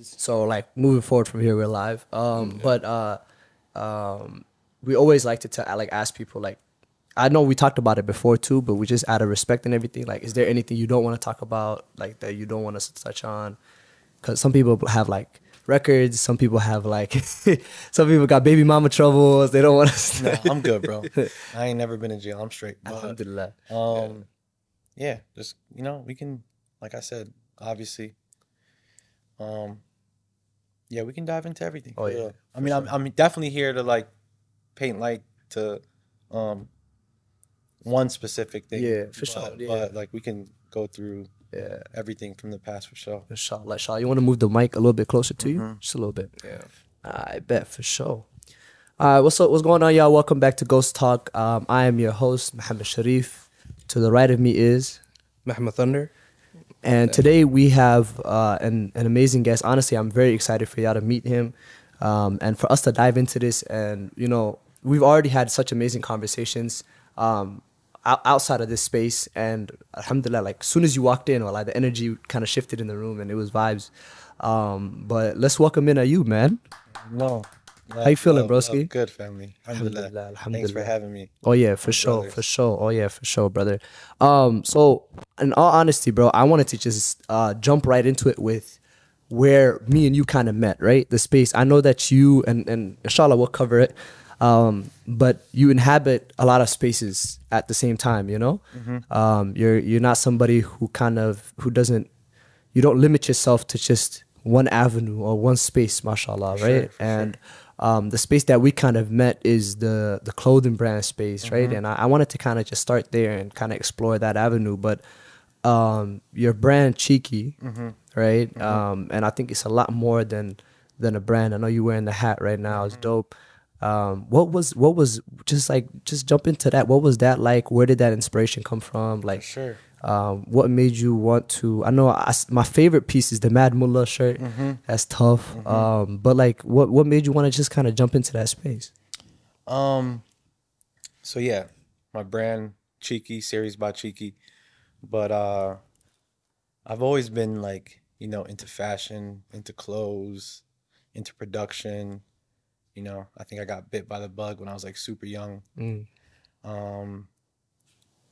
so like moving forward from here, we're live. We always like to ask people, like, I know we talked about it before too, but we just out of respect and everything, like, is there anything you don't want to talk about, like that you don't want us to touch on? Because some people have like records, some people have like, some people got baby mama troubles. They don't want us. No, I'm good, bro. I ain't never been in jail. I'm straight. But, Alhamdulillah. Yeah, just, you know, we can, like I said, obviously, yeah, we can dive into everything. Oh yeah. I mean, sure. I'm definitely here to like paint light to one specific thing. Yeah, for sure. Yeah. But like we can go through. Yeah, everything from the past for sure. Inshallah, inshallah. You want to move the mic a little bit closer to you, just a little bit. Yeah, I bet for sure. All right, what's up? What's going on, y'all? Welcome back to Ghost Talk. I am your host, Muhammad Sharif. To the right of me is Muhammad Thunder, and today we have an amazing guest. Honestly, I'm very excited for y'all to meet him, and for us to dive into this. And you know, we've already had such amazing conversations. Outside of this space, and alhamdulillah, like as soon as you walked in, the energy kind of shifted in the room and it was vibes. But let's welcome in Ayub, man. No, love, how you feeling, broski? Good, family. Alhamdulillah. Alhamdulillah. Thanks for having me. Oh yeah, for sure, brothers. For sure. Oh yeah, for sure, brother. So in all honesty, bro, I wanted to just jump right into it with where me and you kind of met, right? The space. I know that you and inshallah we'll cover it. But you inhabit a lot of spaces at the same time, you know? You're not somebody who you don't limit yourself to just one avenue or one space, mashallah, right? The space that we kind of met is the clothing brand space, right? And I wanted to kind of just start there and kind of explore that avenue, but your brand Cheeky, right? And I think it's a lot more than a brand. I know you're wearing the hat right now, it's dope. Just jump into that. What was that like? Where did that inspiration come from? Like, what made you want to? I know my favorite piece is the Mad Mullah shirt. That's tough. But like, what made you want to just kind of jump into that space? So yeah, my brand Cheeky, series by Cheeky, but I've always been like, you know, into fashion, into clothes, into production. You know, I think I got bit by the bug when I was like super young.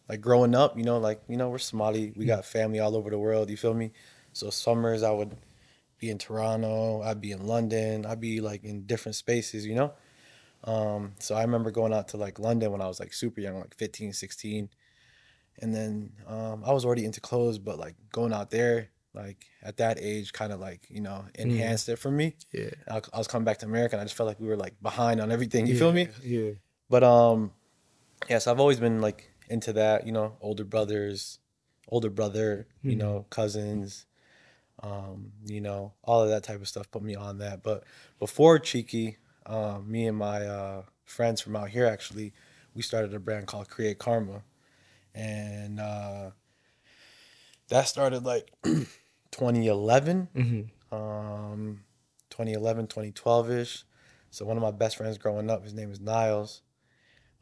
Like growing up, you know, we're Somali. We got family all over the world. You feel me? So summers I would be in Toronto. I'd be in London. I'd be like in different spaces, you know? So I remember going out to like London when I was like super young, like 15, 16. And then I was already into clothes, but like going out there, like at that age, kind of like, you know, enhanced it for me. Yeah, I was coming back to America and I just felt like we were like behind on everything. You feel me? Yeah. But yeah, so I've always been like into that, you know, older brother, you know, cousins, you know, all of that type of stuff put me on that. But before Cheeky, me and my friends from out here, actually, we started a brand called Create Karma. And that started like 2011, 2012-ish. So one of my best friends growing up, his name is Niles,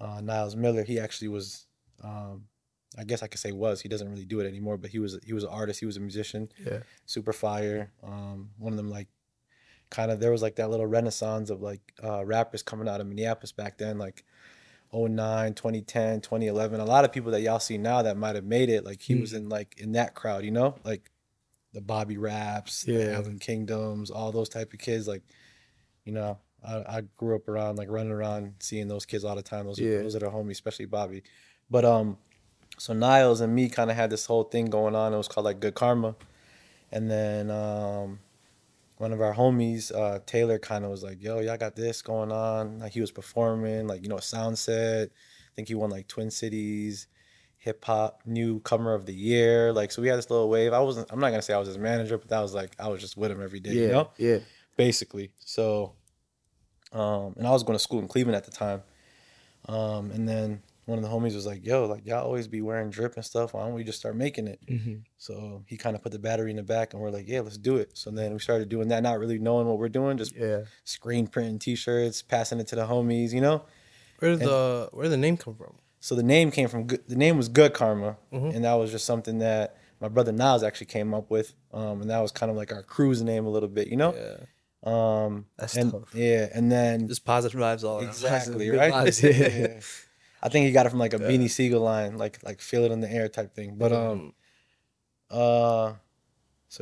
Niles Miller. He actually was, I guess I could say was, he doesn't really do it anymore, but he was an artist, he was a musician, super fire. One of them like, kind of, there was like that little renaissance of like rappers coming out of Minneapolis back then, like 2009, 2010, 2011. A lot of people that y'all see now that might've made it, like he was in like, in that crowd, you know, like, the Bobby raps, the Allen Kingdoms, all those type of kids. Like, you know, I grew up around, like running around, seeing those kids all the time. Those are the homies, especially Bobby. But so Niles and me kind of had this whole thing going on. It was called like Good Karma. And then one of our homies, Taylor, kind of was like, yo, y'all got this going on. Like he was performing, like, you know, a sound set. I think he won like Twin Cities hip-hop newcomer of the year, like, so we had this little wave. I'm not gonna say I was his manager, but that was like, I was just with him every day, you know? Yeah, basically. So and I was going to school in Cleveland at the time, and then one of the homies was like, yo, like, y'all always be wearing drip and stuff, why don't we just start making it? So he kind of put the battery in the back and we're like, yeah, let's do it. So then we started doing that, not really knowing what we're doing, just screen printing t-shirts, passing it to the homies, you know? Where did the name come from? So the name was Good Karma, and that was just something that my brother Niles actually came up with, and that was kind of like our crew's name a little bit, you know. Yeah. That's tough. Yeah, and then just positive vibes all around. Exactly, right? Vibes, yeah. Yeah. I think he got it from like a Beanie Siegel line, like feel it in the air type thing. But so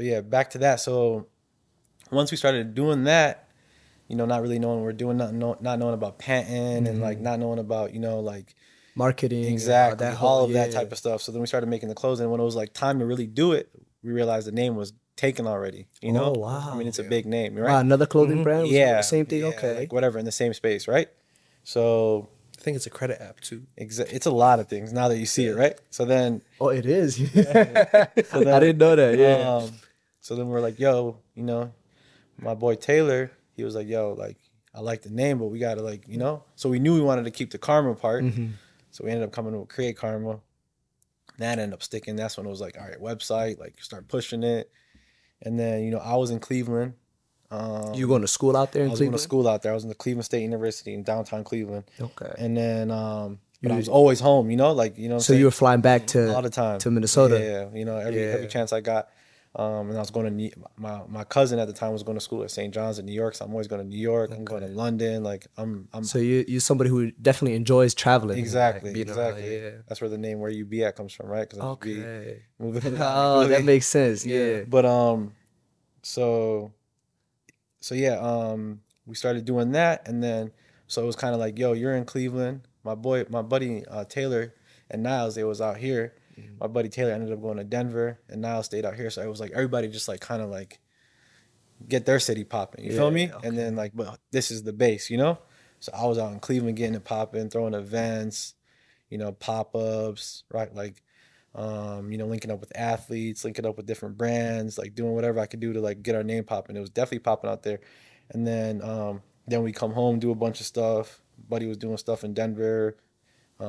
yeah, back to that. So once we started doing that, you know, not really knowing what we're doing, not knowing about patenting and like not knowing about, you know, like marketing, exactly, that whole, all of that type of stuff. So then we started making the clothes, and when it was like time to really do it, we realized the name was taken already, you know. Wow. I mean, it's a big name, right? Wow, another clothing brand was doing the same thing. Okay, like whatever, in the same space, right? So I think it's a credit app too. It's a lot of things now that you see it, right? So then, oh, it is. Yeah. So then, I didn't know that. Yeah. So then we're like, yo, you know, my boy Taylor, he was like, yo, like I like the name, but we gotta like, you know. So we knew we wanted to keep the karma part, so we ended up coming up with Create Karma. That ended up sticking. That's when it was like, all right, website, like start pushing it. And then, you know, I was in Cleveland. You going to school out there in Cleveland? I was going to school out there. I was in the Cleveland State University in downtown Cleveland. Okay. And then, but I was always home, you know, like, you know what I'm saying? You were flying back to, all the time. To Minnesota. Yeah, you know, every chance I got. And I was going to, my cousin at the time was going to school at St. John's in New York. So I'm always going to New York. Okay. I'm going to London. Like I'm. So you're somebody who definitely enjoys traveling. Exactly. Like, exactly. Know, yeah. That's where the name Where You Be At comes from, right? Cause I'm okay. Moving. Oh, that makes sense. Yeah. Yeah. But, so yeah, we started doing that, and then so it was kind of like, yo, you're in Cleveland. My buddy Taylor and Niles, they was out here. My buddy Taylor ended up going to Denver, and Niles stayed out here. So it was like everybody just like kind of like get their city popping. You feel me? Okay. And then like, but this is the base, you know. So I was out in Cleveland getting it popping, throwing events, you know, pop ups, right? Like, you know, linking up with athletes, linking up with different brands, like doing whatever I could do to like get our name popping. It was definitely popping out there. And then we come home, do a bunch of stuff. Buddy was doing stuff in Denver,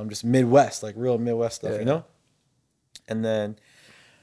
just Midwest, like real Midwest stuff, you know. And then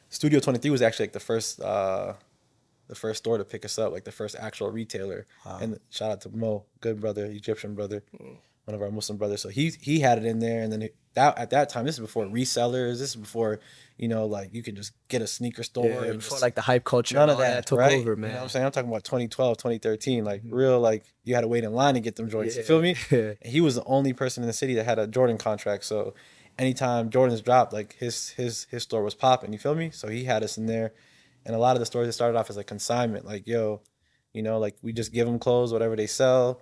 Studio 23 was actually like the first store to pick us up, like the first actual retailer. Wow. And shout out to Mo, good brother, Egyptian brother, one of our Muslim brothers. So he had it in there, and then at that time, this is before resellers. This is before, you know, like you can just get a sneaker store. Yeah, before like the hype culture. None of that took over, man. You know what I'm saying? I'm talking about 2012, 2013, like real, like you had to wait in line to get them joints. Yeah. You feel me? Yeah. He was the only person in the city that had a Jordan contract. So anytime Jordan's dropped, like his store was popping. You feel me? So he had us in there, and a lot of the stores that started off as a consignment, like yo, you know, like we just give them clothes, whatever they sell.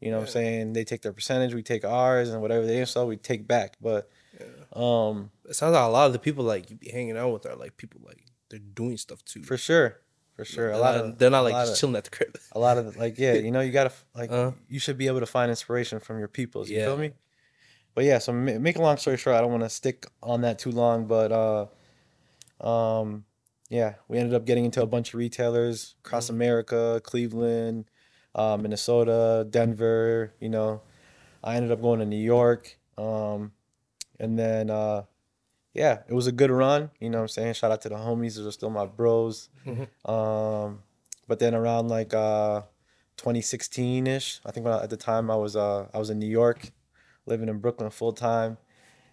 You know what I'm saying? They take their percentage, we take ours, and whatever they sell, we take back. But it sounds like a lot of the people like you be hanging out with are like people like they're doing stuff too. For sure, for sure. A lot of they're not like just chilling at the crib. A lot of like you know, you gotta like you should be able to find inspiration from your peoples. You feel me? But yeah, so make a long story short, I don't want to stick on that too long, but yeah, we ended up getting into a bunch of retailers across America, Cleveland, Minnesota, Denver, you know. I ended up going to New York, and then, yeah, it was a good run, you know what I'm saying? Shout out to the homies, those are still my bros. But then around like 2016-ish, I think at the time I was in New York, living in Brooklyn full time.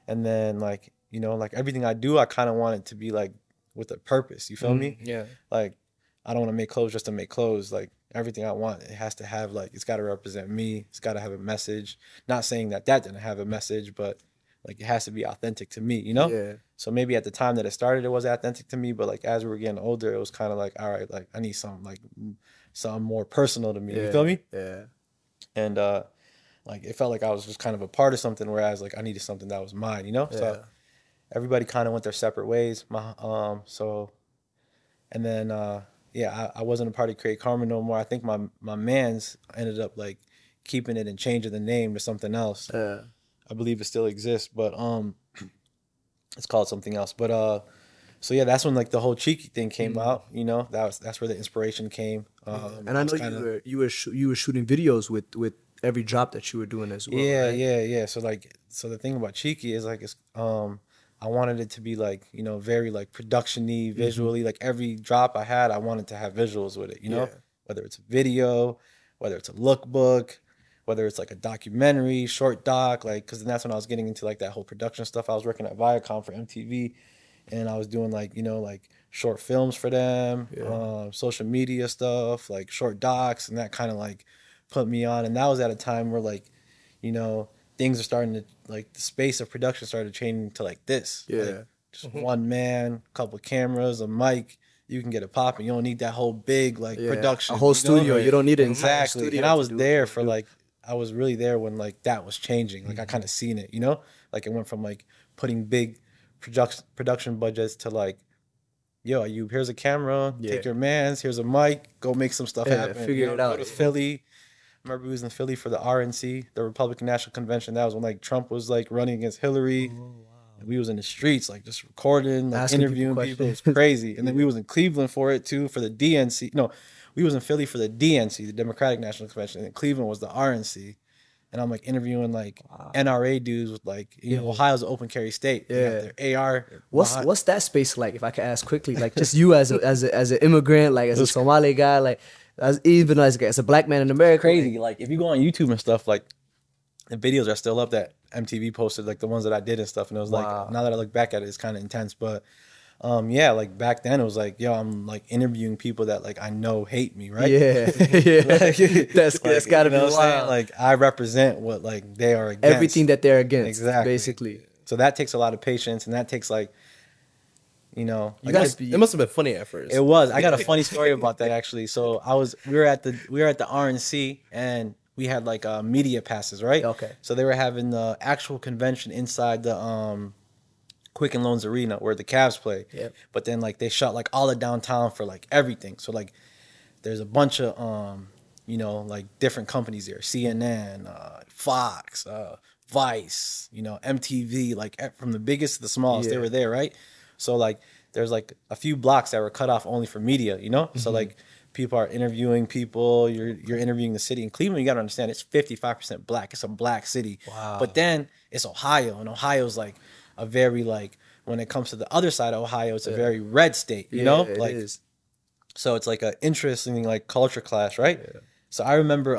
And then like, you know, like everything I do, I kind of want it to be like with a purpose. You feel me? Yeah. Like I don't want to make clothes just to make clothes. Like everything I want, it has to have like, it's got to represent me. It's got to have a message. Not saying that that didn't have a message, but like it has to be authentic to me, you know? Yeah. So maybe at the time that it started, it was authentic to me, but like as we were getting older, it was kind of like, all right, like I need something like something more personal to me. Yeah. You feel me? Yeah. And, like it felt like I was just kind of a part of something, whereas like I needed something that was mine, you know? Yeah. So everybody kind of went their separate ways. And then, yeah, I wasn't a part of Create Karma no more. I think my mans ended up like keeping it and changing the name to something else. Yeah. I believe it still exists, but it's called something else. But so yeah, that's when like the whole Cheeky thing came out. You know, that's where the inspiration came. And I know you were shooting videos with every drop that you were doing as well. Yeah, right? Yeah. So like, so the thing about Cheeky is like, it's, I wanted it to be like, you know, very like production-y, visually, like every drop I had, I wanted to have visuals with it, you know, whether it's a video, whether it's a lookbook, whether it's like a documentary, short doc, like, cause then that's when I was getting into like that whole production stuff. I was working at Viacom for MTV, and I was doing like, you know, like short films for them, social media stuff, like short docs, and that kind of like put me on. And that was at a time where like, you know, things are starting to like the space of production started changing to like this. Yeah. Like, just one man, couple cameras, a mic, you can get it popping. You don't need that whole big like production. A whole studio. You don't need it. Exactly. And I was there for like, I was really there when like that was changing. Like I kind of seen it, you know, like it went from like putting big production budgets to like, yo, you, here's a camera, take your mans, here's a mic, go make some stuff happen. Figure it out. Go to Philly. I remember we was in Philly for the RNC, the Republican National Convention. That was when like Trump was like running against Hillary. Oh, wow. And we was in the streets, like just recording, like, interviewing people. It was crazy. And then we was in Cleveland for it too, for the DNC. No, we was in Philly for the DNC, the Democratic National Convention. And Cleveland was the RNC. And I'm like interviewing like NRA dudes with like, you know, Ohio's an open carry state. Yeah. Their AR. What's that space like? If I could ask quickly, like just you as an immigrant, like as a Somali guy, like as a black man in America. Crazy. Like if you go on YouTube and stuff, like the videos are still up that MTV posted, like the ones that I did and stuff. And it was like, now that I look back at it, it's kind of intense. But yeah, like back then it was like, yo, I'm like interviewing people that like I know hate me, right? Yeah, yeah. Like, that's like, gotta be wild. Like I represent what like they are against. Everything that they're against, exactly. Basically. So that takes a lot of patience, and that takes like, you know, you like it must have been funny at first. It was. I got a funny story about that actually. So we were at the RNC and we had like media passes, right? Okay. So they were having the actual convention inside the Quicken Loans Arena where the Cavs play. Yep. But then like they shot like all the downtown for like everything. So like there's a bunch of you know, like different companies here. CNN, Fox, Vice, you know, MTV, like from the biggest to the smallest, they were there, right? So like there's like a few blocks that were cut off only for media, you know? So like people are interviewing people, you're interviewing the city. In Cleveland, you gotta understand it's 55% black. It's a black city. Wow. But then it's Ohio, and Ohio's like a very like, when it comes to the other side of Ohio, it's a very red state, you know? Like, it is. So it's like an interesting like culture clash, right? Yeah. So I remember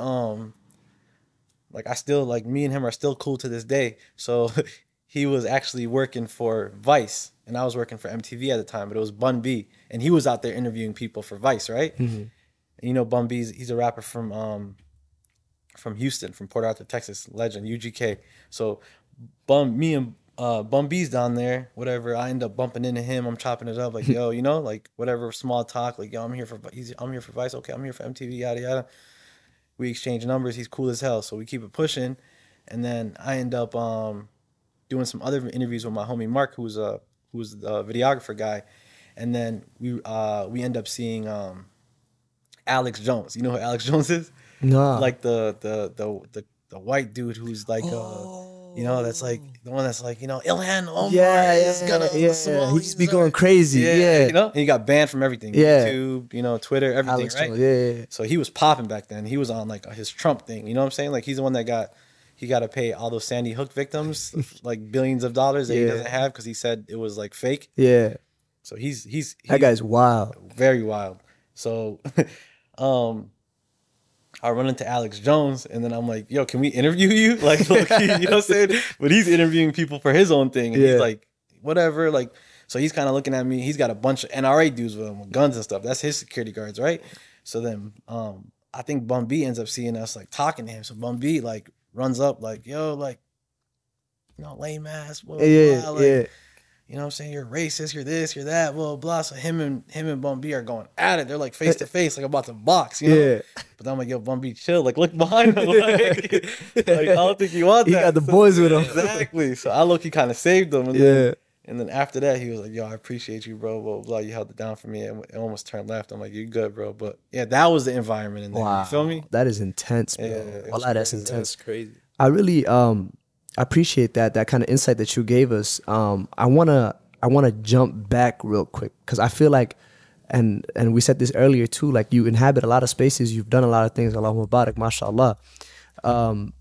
like I still like, me and him are still cool to this day. So he was actually working for Vice and I was working for MTV at the time, but it was Bun B and he was out there interviewing people for Vice, right? And you know Bun B, he's a rapper from Houston, from Port Arthur, Texas, legend, UGK. So me and Bun B's down there, whatever. I end up bumping into him. I'm chopping it up, like, yo, you know, like whatever, small talk, like, yo, I'm here for Vice. Okay, I'm here for MTV, yada yada. We exchange numbers. He's cool as hell, so we keep it pushing. And then I end up doing some other interviews with my homie Mark, who's the videographer guy. And then we end up seeing Alex Jones. You know who Alex Jones is? No. Like the white dude who's like. You know, that's like the one that's like, you know, Ilhan Omar is gonna he just be going crazy. You know, and he got banned from everything. YouTube, you know, Twitter, everything, Alex, right? So he was popping back then. He was on like his Trump thing. You know what I'm saying? Like he's the one that he got to pay all those Sandy Hook victims like billions of dollars that he doesn't have because he said it was like fake. So he's that guy's wild, very wild. So I run into Alex Jones and then I'm like, yo, can we interview you? Like, you know what I'm saying? But he's interviewing people for his own thing. And he's like, whatever. Like, so he's kind of looking at me. He's got a bunch of NRA dudes with him with guns and stuff. That's his security guards, right? So then I think Bun B ends up seeing us like talking to him. So Bun B like runs up like, yo, like, you know, lame ass, blah, blah, blah. Like, you know what I'm saying? You're racist, you're this, you're that, blah, blah. So him and Bun B are going at it. They're like face to face, like about to box, you know? But then I'm like, yo, Bun B, chill. Like, look behind him. Like, I don't think you want that. He got the boys with him. Exactly. So I look, he kind of saved them. And then after that, he was like, yo, I appreciate you, bro, blah, blah. You held it down for me. It almost turned left. I'm like, you good, bro. But yeah, that was the environment in there. Wow. You feel me? That is intense, bro. Yeah, Allah, that's intense. That's crazy. I really, I appreciate that kind of insight that you gave us. I wanna jump back real quick because I feel like, and we said this earlier too, like you inhabit a lot of spaces, you've done a lot of things. Allahumma barak, mashallah.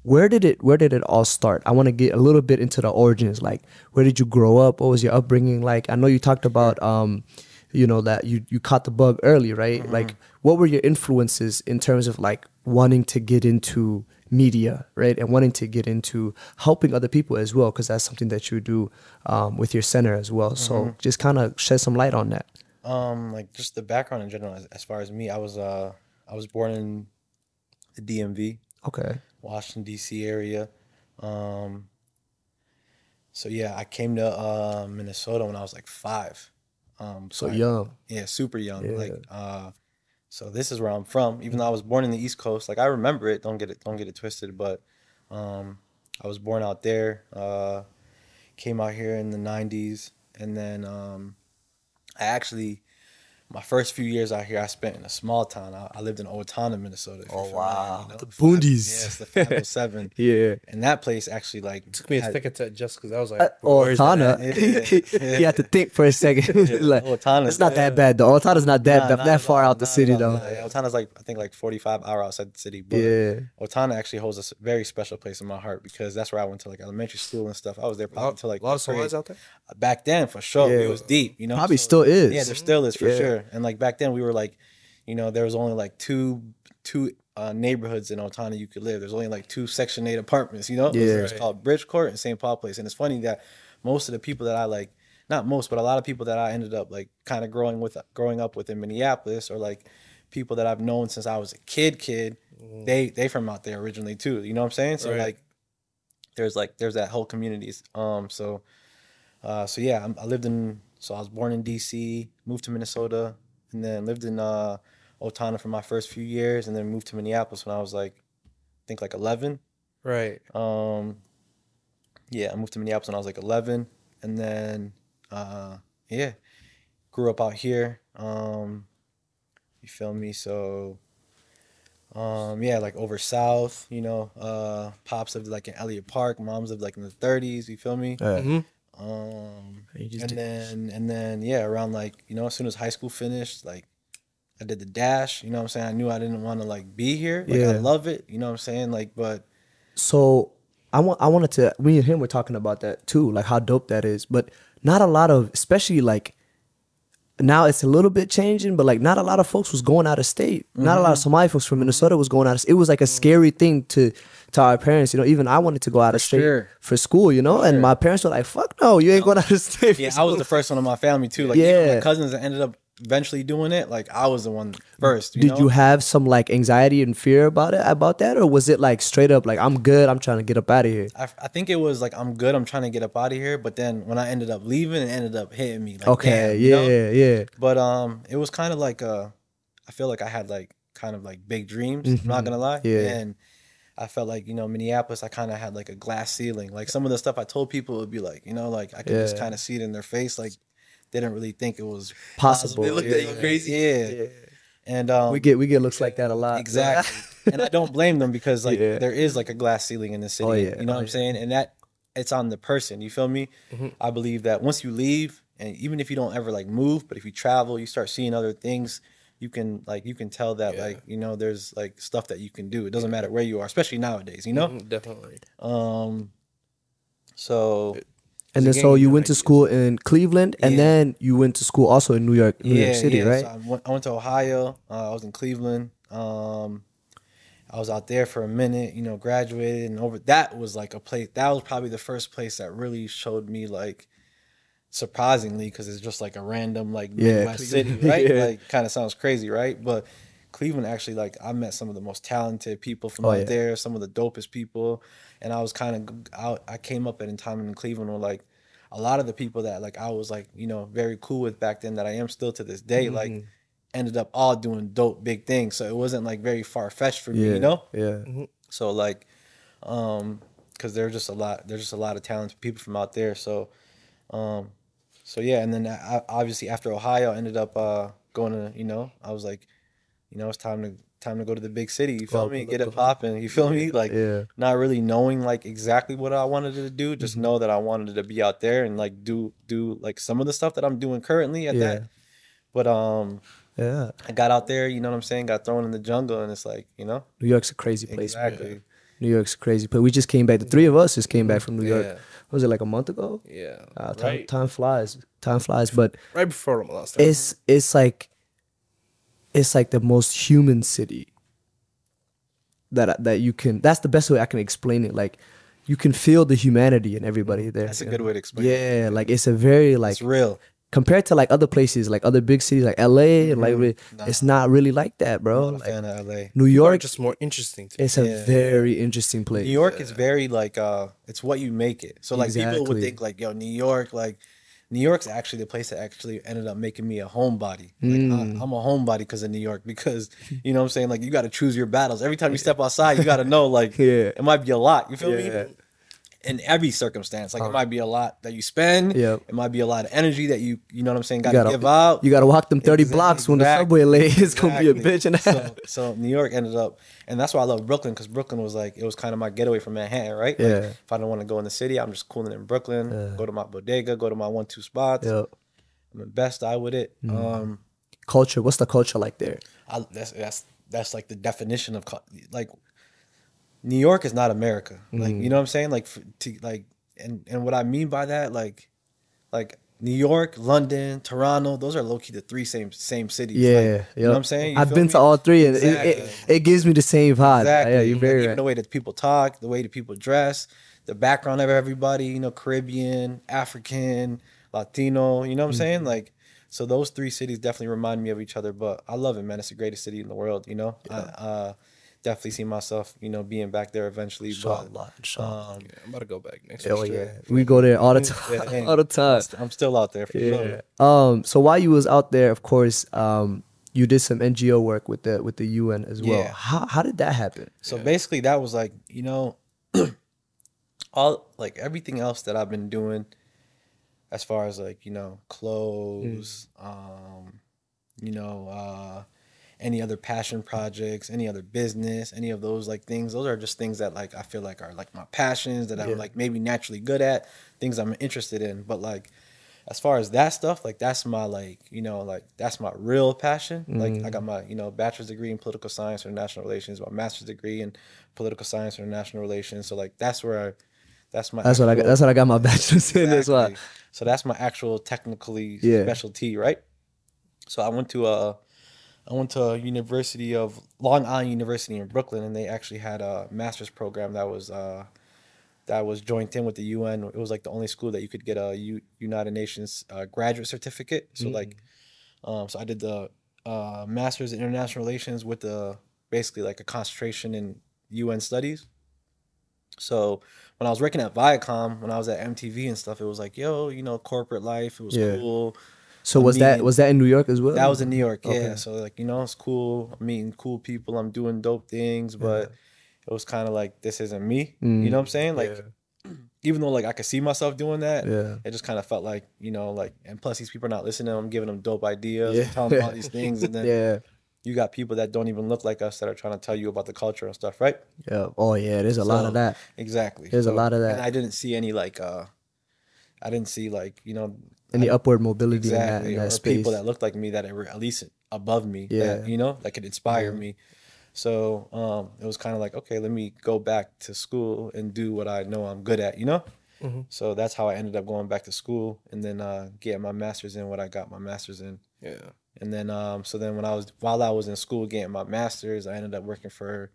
Where did it all start? I want to get a little bit into the origins. Like, where did you grow up? What was your upbringing like? I know you talked about you know, that you caught the bug early, right? Like, what were your influences in terms of like wanting to get into media, right, and wanting to get into helping other people as well, because that's something that you do with your center as well. So just kind of shed some light on that. Like just the background in general. As far as me, I was born in the DMV, okay, Washington DC area. So yeah, I came to Minnesota when I was like 5. So young. Yeah, super young. Yeah. Like so this is where I'm from. Even though I was born in the East Coast, like I remember it. Don't get it twisted. But I was born out there. Came out here in the 90s, and then I actually, my first few years out here, I spent in a small town. I lived in Owatonna, Minnesota. Oh, wow. You know? The boondies. Yes, the Final 7. Yeah. And that place actually, like... It took me a second to just because I was like... Owatonna? Yeah. You had to think for a second. Yeah, like, it's not that bad, though. Owattonna's not that that far out the city, though. Owattonna's, like, I think, like 45 hours outside the city. But yeah. Owatonna actually holds a very special place in my heart because that's where I went to, like, elementary school and stuff. I was there probably until, like... A lot of sorors out there? Back then, for sure. Yeah. It was deep, you know? Probably so, still is. Yeah, there still is, for sure. And like back then we were like, you know, there was only like two neighborhoods in Owatonna you could live. There's only like 2 Section 8 apartments, you know? Yeah. It was called Bridgecourt and St. Paul Place. And it's funny that most of the people that I like, not most, but a lot of people that I ended up like kind of growing up with in Minneapolis, or like people that I've known since I was a kid, they from out there originally too. You know what I'm saying? So like there's that whole communities. So yeah, I lived in... So I was born in DC, moved to Minnesota, and then lived in Owatonna for my first few years, and then moved to Minneapolis when I was like, I think like 11. Right. Yeah, I moved to Minneapolis when I was like 11, and then yeah, grew up out here. You feel me? So yeah, like over south, you know, pops lived like in Elliott Park, moms lived like in the 30s. You feel me? Mm-hmm. And then yeah, around like, you know, as soon as high school finished, like I did the dash, you know what I'm saying? I knew I didn't want to like be here. Like I love it, you know what I'm saying? Like, but so I wanted to, me and him were talking about that too, like how dope that is. But not a lot of, especially like now it's a little bit changing, but like not a lot of folks was going out of state. Mm-hmm. Not a lot of Somali folks from Minnesota was going out of state. It was like a scary thing to our parents, you know. Even I wanted to go out of state for school, you know, and my parents were like, fuck no, you ain't going out of state. Yeah, I was the first one in my family too. Like my cousins that ended up eventually doing it, like I was the one first. Did you have some like anxiety and fear about that, or was it like straight up like, I'm good, I'm trying to get up out of here? I think it was like, I'm good, I'm trying to get up out of here. But then when I ended up leaving, it ended up hitting me. Like, okay, damn, you know? But it was kind of like I feel like I had like kind of like big dreams. Mm-hmm. I'm not gonna lie, and I felt like, you know, Minneapolis, I kind of had like a glass ceiling. Like some of the stuff I told people would be like, you know, like I could just kind of see it in their face. Like they didn't really think it was possible. They looked at you crazy. Yeah. And we get looks like that a lot. Exactly. And I don't blame them because like there is like a glass ceiling in the city. Oh, yeah. You know what I'm saying? And that it's on the person. You feel me? Mm-hmm. I believe that once you leave, and even if you don't ever like move, but if you travel, you start seeing other things. You can tell that like, you know, there's like stuff that you can do. It doesn't matter where you are, especially nowadays, you know? Mm-hmm, definitely. So you went to school in Cleveland, and then you went to school also in New York City, right? So I went to Ohio. I was in Cleveland. I was out there for a minute, you know, graduated, and that was like a place. That was probably the first place that really showed me, like, surprisingly, because it's just like a random like Midwest city, right? Like kind of sounds crazy, right? But Cleveland actually, like, I met some of the most talented people from out there, some of the dopest people. And I was kind of out, I came up at a time in Cleveland where like a lot of the people that like I was like, you know, very cool with back then, that I am still to this day, like ended up all doing dope big things. So it wasn't like very far-fetched for me, you know? Yeah. Mm-hmm. So like, cause there's just a lot of talented people from out there. So, so yeah. And then I, obviously after Ohio, I ended up going to, you know, I was like, you know, it's time to go to the big city. You feel me? Get it popping. You feel me? Like not really knowing like exactly what I wanted to do. Just know that I wanted to be out there and like do like some of the stuff that I'm doing currently at that. But I got out there. You know what I'm saying? Got thrown in the jungle, and it's like, you know, New York's a crazy place. Exactly. Man. New York's crazy, but we just came back. The three of us just came back from New York. What was it, like a month ago? Yeah. Time flies. Time flies. But right before Ramadan started. It's like the most human city that you can. That's the best way I can explain it. Like, you can feel the humanity in everybody there. That's a good way to explain it. Yeah, like it's a very like, it's real. compared to like other places, like other big cities, like LA, like it's not really like that, bro. Like, New York is just more interesting. To me. It's a very interesting place. New York is very like it's what you make it. So like people would think like, yo, New York, like New York's actually the place that actually ended up making me a homebody. Like, I'm a homebody because of New York, because, you know what I'm saying? Like, you got to choose your battles. Every time you step outside, you got to know, like, it might be a lot. You feel me? In every circumstance. Like, it might be a lot that you spend. It might be a lot of energy that you, you know what I'm saying, got to give out. You got to walk them 30 blocks when the subway lays. It's going to be a bitch and a half. So New York ended up, and that's why I love Brooklyn, because Brooklyn was like, it was kind of my getaway from Manhattan, right? Yeah. Like, if I don't want to go in the city, I'm just cooling in Brooklyn, go to my bodega, go to my 1-2 spots. I'm the best eye with it. Culture, what's the culture like there? That's like the definition of, like, New York is not America. Like, you know what I'm saying? Like, and what I mean by that, like New York, London, Toronto, those are low-key the three same cities. You know what I'm saying? I've been to all three, and it gives me the same vibe. Yeah, you're very right. The way that people talk, the way that people dress, the background of everybody, you know, Caribbean, African, Latino, you know what I'm saying? Like, so those three cities definitely remind me of each other, but I love it, man. It's the greatest city in the world, you know? Definitely see myself, you know, being back there eventually. Inshallah, inshallah. I'm about to go back next week. We go there all the time. All the time. I'm still out there for sure. So while you was out there, of course, you did some NGO work with the UN as well. How did that happen? So basically that was like, you know, everything else that I've been doing as far as like, you know, clothes, you know, any other passion projects, any other business, any of those like things. Those are just things that like I feel like are like my passions that I'm like maybe naturally good at, things I'm interested in. But like as far as that stuff, like that's my like, you know, like that's my real passion. Like I got my, you know, bachelor's degree in political science and international relations, my master's degree in political science and international relations. So like that's where that's what I got my bachelor's in as well. So that's my actual technically specialty, right? So I went to Long Island University in Brooklyn, and they actually had a master's program that was joint in with the UN. It was like the only school that you could get a United Nations graduate certificate. So like, so I did the master's in international relations with basically like a concentration in UN studies. So when I was working at Viacom, when I was at MTV and stuff, it was like, yo, you know, corporate life. It was cool. So was that in New York as well? That was in New York, So like, you know, it's cool. I'm meeting cool people. I'm doing dope things, but it was kind of like, this isn't me. You know what I'm saying? Like, even though like I could see myself doing that, it just kind of felt like, you know, like, and plus these people are not listening. I'm giving them dope ideas, I'm telling them all these things, and then you got people that don't even look like us that are trying to tell you about the culture and stuff, right? Oh yeah, there's a lot of that. Exactly. There's a lot of that. And I didn't see any like, I didn't see like, you know, and the upward mobility in that space. People that looked like me that were at least above me, that, you know, that could inspire me. So it was kind of like, okay, let me go back to school and do what I know I'm good at, you know? So that's how I ended up going back to school and then getting my master's in what I got my master's in. And then, so then while I was in school getting my master's, I ended up working for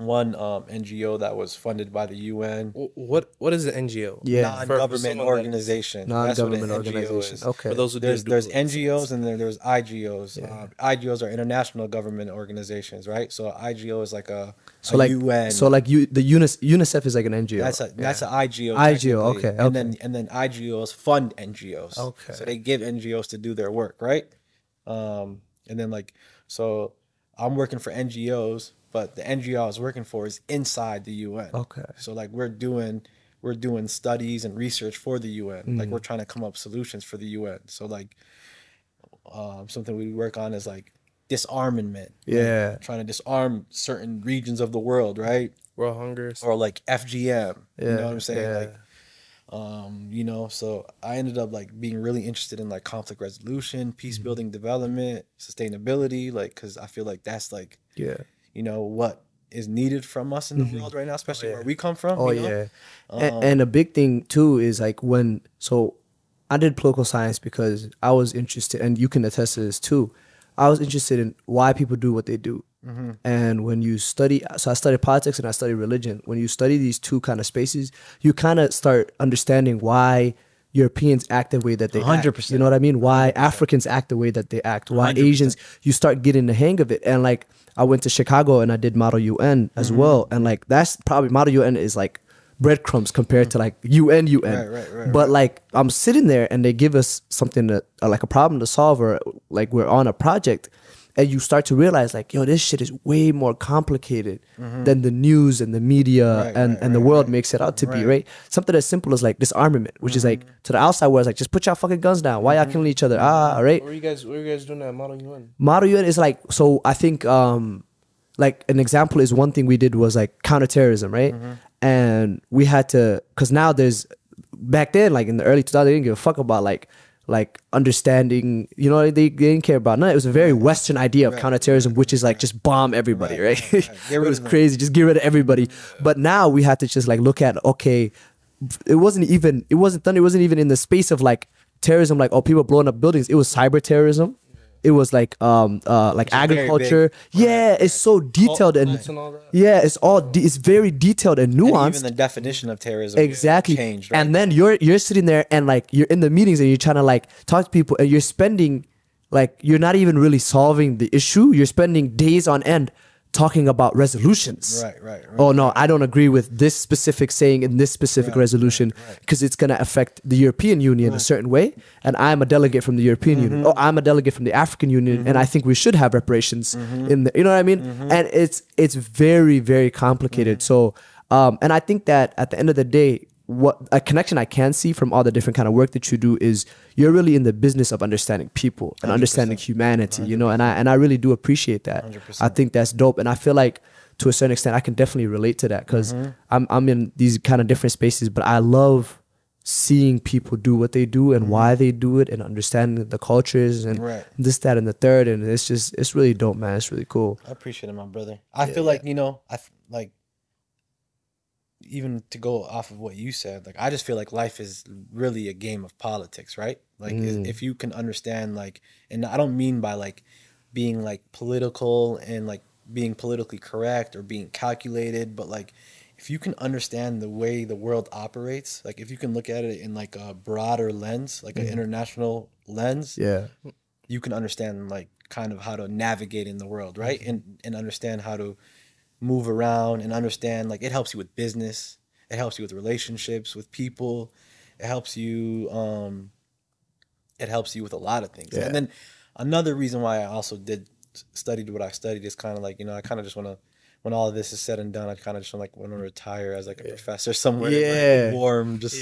one NGO that was funded by the UN. What is the NGO? Non-government organization. Non-government organization. Okay. For those who there's NGOs and then there's IGOs. IGOs are international government organizations, right? So IGO is like a UN. So like the UNICEF is like an NGO. That's an IGO. IGO. Okay. And then IGOs fund NGOs. Okay. So they give NGOs to do their work, right? And then like so, I'm working for NGOs. But the NGO I was working for is inside the UN. Okay. So like we're doing studies and research for the UN. Like we're trying to come up solutions for the UN. So like something we work on is like disarmament. Yeah. Like trying to disarm certain regions of the world, right? World hunger. Or like FGM. You know what I'm saying? Like you know, so I ended up like being really interested in like conflict resolution, peace building, development, sustainability, like cuz I feel like that's like you know, what is needed from us in the world right now, especially where we come from. Oh, you know? And a big thing too is like when, so I did political science because I was interested, and you can attest to this too, I was interested in why people do what they do. And when you study, so I studied politics and I studied religion. When you study these two kind of spaces, you kind of start understanding why Europeans act the way that they 100%. Act. You know what I mean? Why Africans act the way that they act. Why 100%. Asians, you start getting the hang of it. And like, I went to Chicago and I did Model UN as well. And like, that's probably, Model UN is like breadcrumbs compared to like UN. But like, I'm sitting there and they give us something, that, like a problem to solve, or like we're on a project. And you start to realize like, yo, this shit is way more complicated than the news and the media and the world makes it out to be, right? Something as simple as like disarmament, which is like, to the outside world, it's like, just put y'all fucking guns down. Why y'all killing each other? All right. What are you guys doing at Model UN? Model UN is like, so I think like an example is one thing we did was like counterterrorism, right? And we had to, because now there's, back then, like in the early 2000s, they didn't give a fuck about like understanding, you know, they didn't care about none. It was a very Western idea of counterterrorism, which is like just bomb everybody, right? It was crazy, just get rid of everybody. But now we had to just like look at, okay, it wasn't even in the space of like terrorism, like, oh, people blowing up buildings. It was cyber terrorism. It was like agriculture. Yeah, it's so detailed and all that. Yeah, it's all it's very detailed and nuanced. And even the definition of terrorism changed, right? And then you're sitting there and like you're in the meetings and you're trying to like talk to people and you're spending like you're not even really solving the issue. You're spending days on end talking about resolutions. Oh no, I don't agree with this specific saying in this specific resolution because it's going to affect the European Union a certain way, and I'm a delegate from the European Union. Oh, I'm a delegate from the African Union, and I think we should have reparations in the, you know what I mean? And it's very, very complicated. So, and I think that at the end of the day, what a connection I can see from all the different kind of work that you do is you're really in the business of understanding people and 100%. Understanding humanity, 100%. You know, and I really do appreciate that. 100%. I think that's dope. And I feel like to a certain extent, I can definitely relate to that because I'm in these kind of different spaces, but I love seeing people do what they do and why they do it and understanding the cultures and this, that, and the third. And it's just, it's really dope, man. It's really cool. I appreciate it, my brother. I feel like, you know, even to go off of what you said, like, I just feel like life is really a game of politics, right? Like if you can understand, like, and I don't mean by like being like political and like being politically correct or being calculated, but like if you can understand the way the world operates, like if you can look at it in like a broader lens, like an international lens, you can understand like kind of how to navigate in the world, right? And understand how to move around and understand, like, it helps you with business, it helps you with relationships with people, it helps you with a lot of things. And then another reason why I also studied what I studied is kind of like, you know, I kind of just want to, when all of this is said and done, I kind of just like want to retire as like a professor somewhere, like warm, just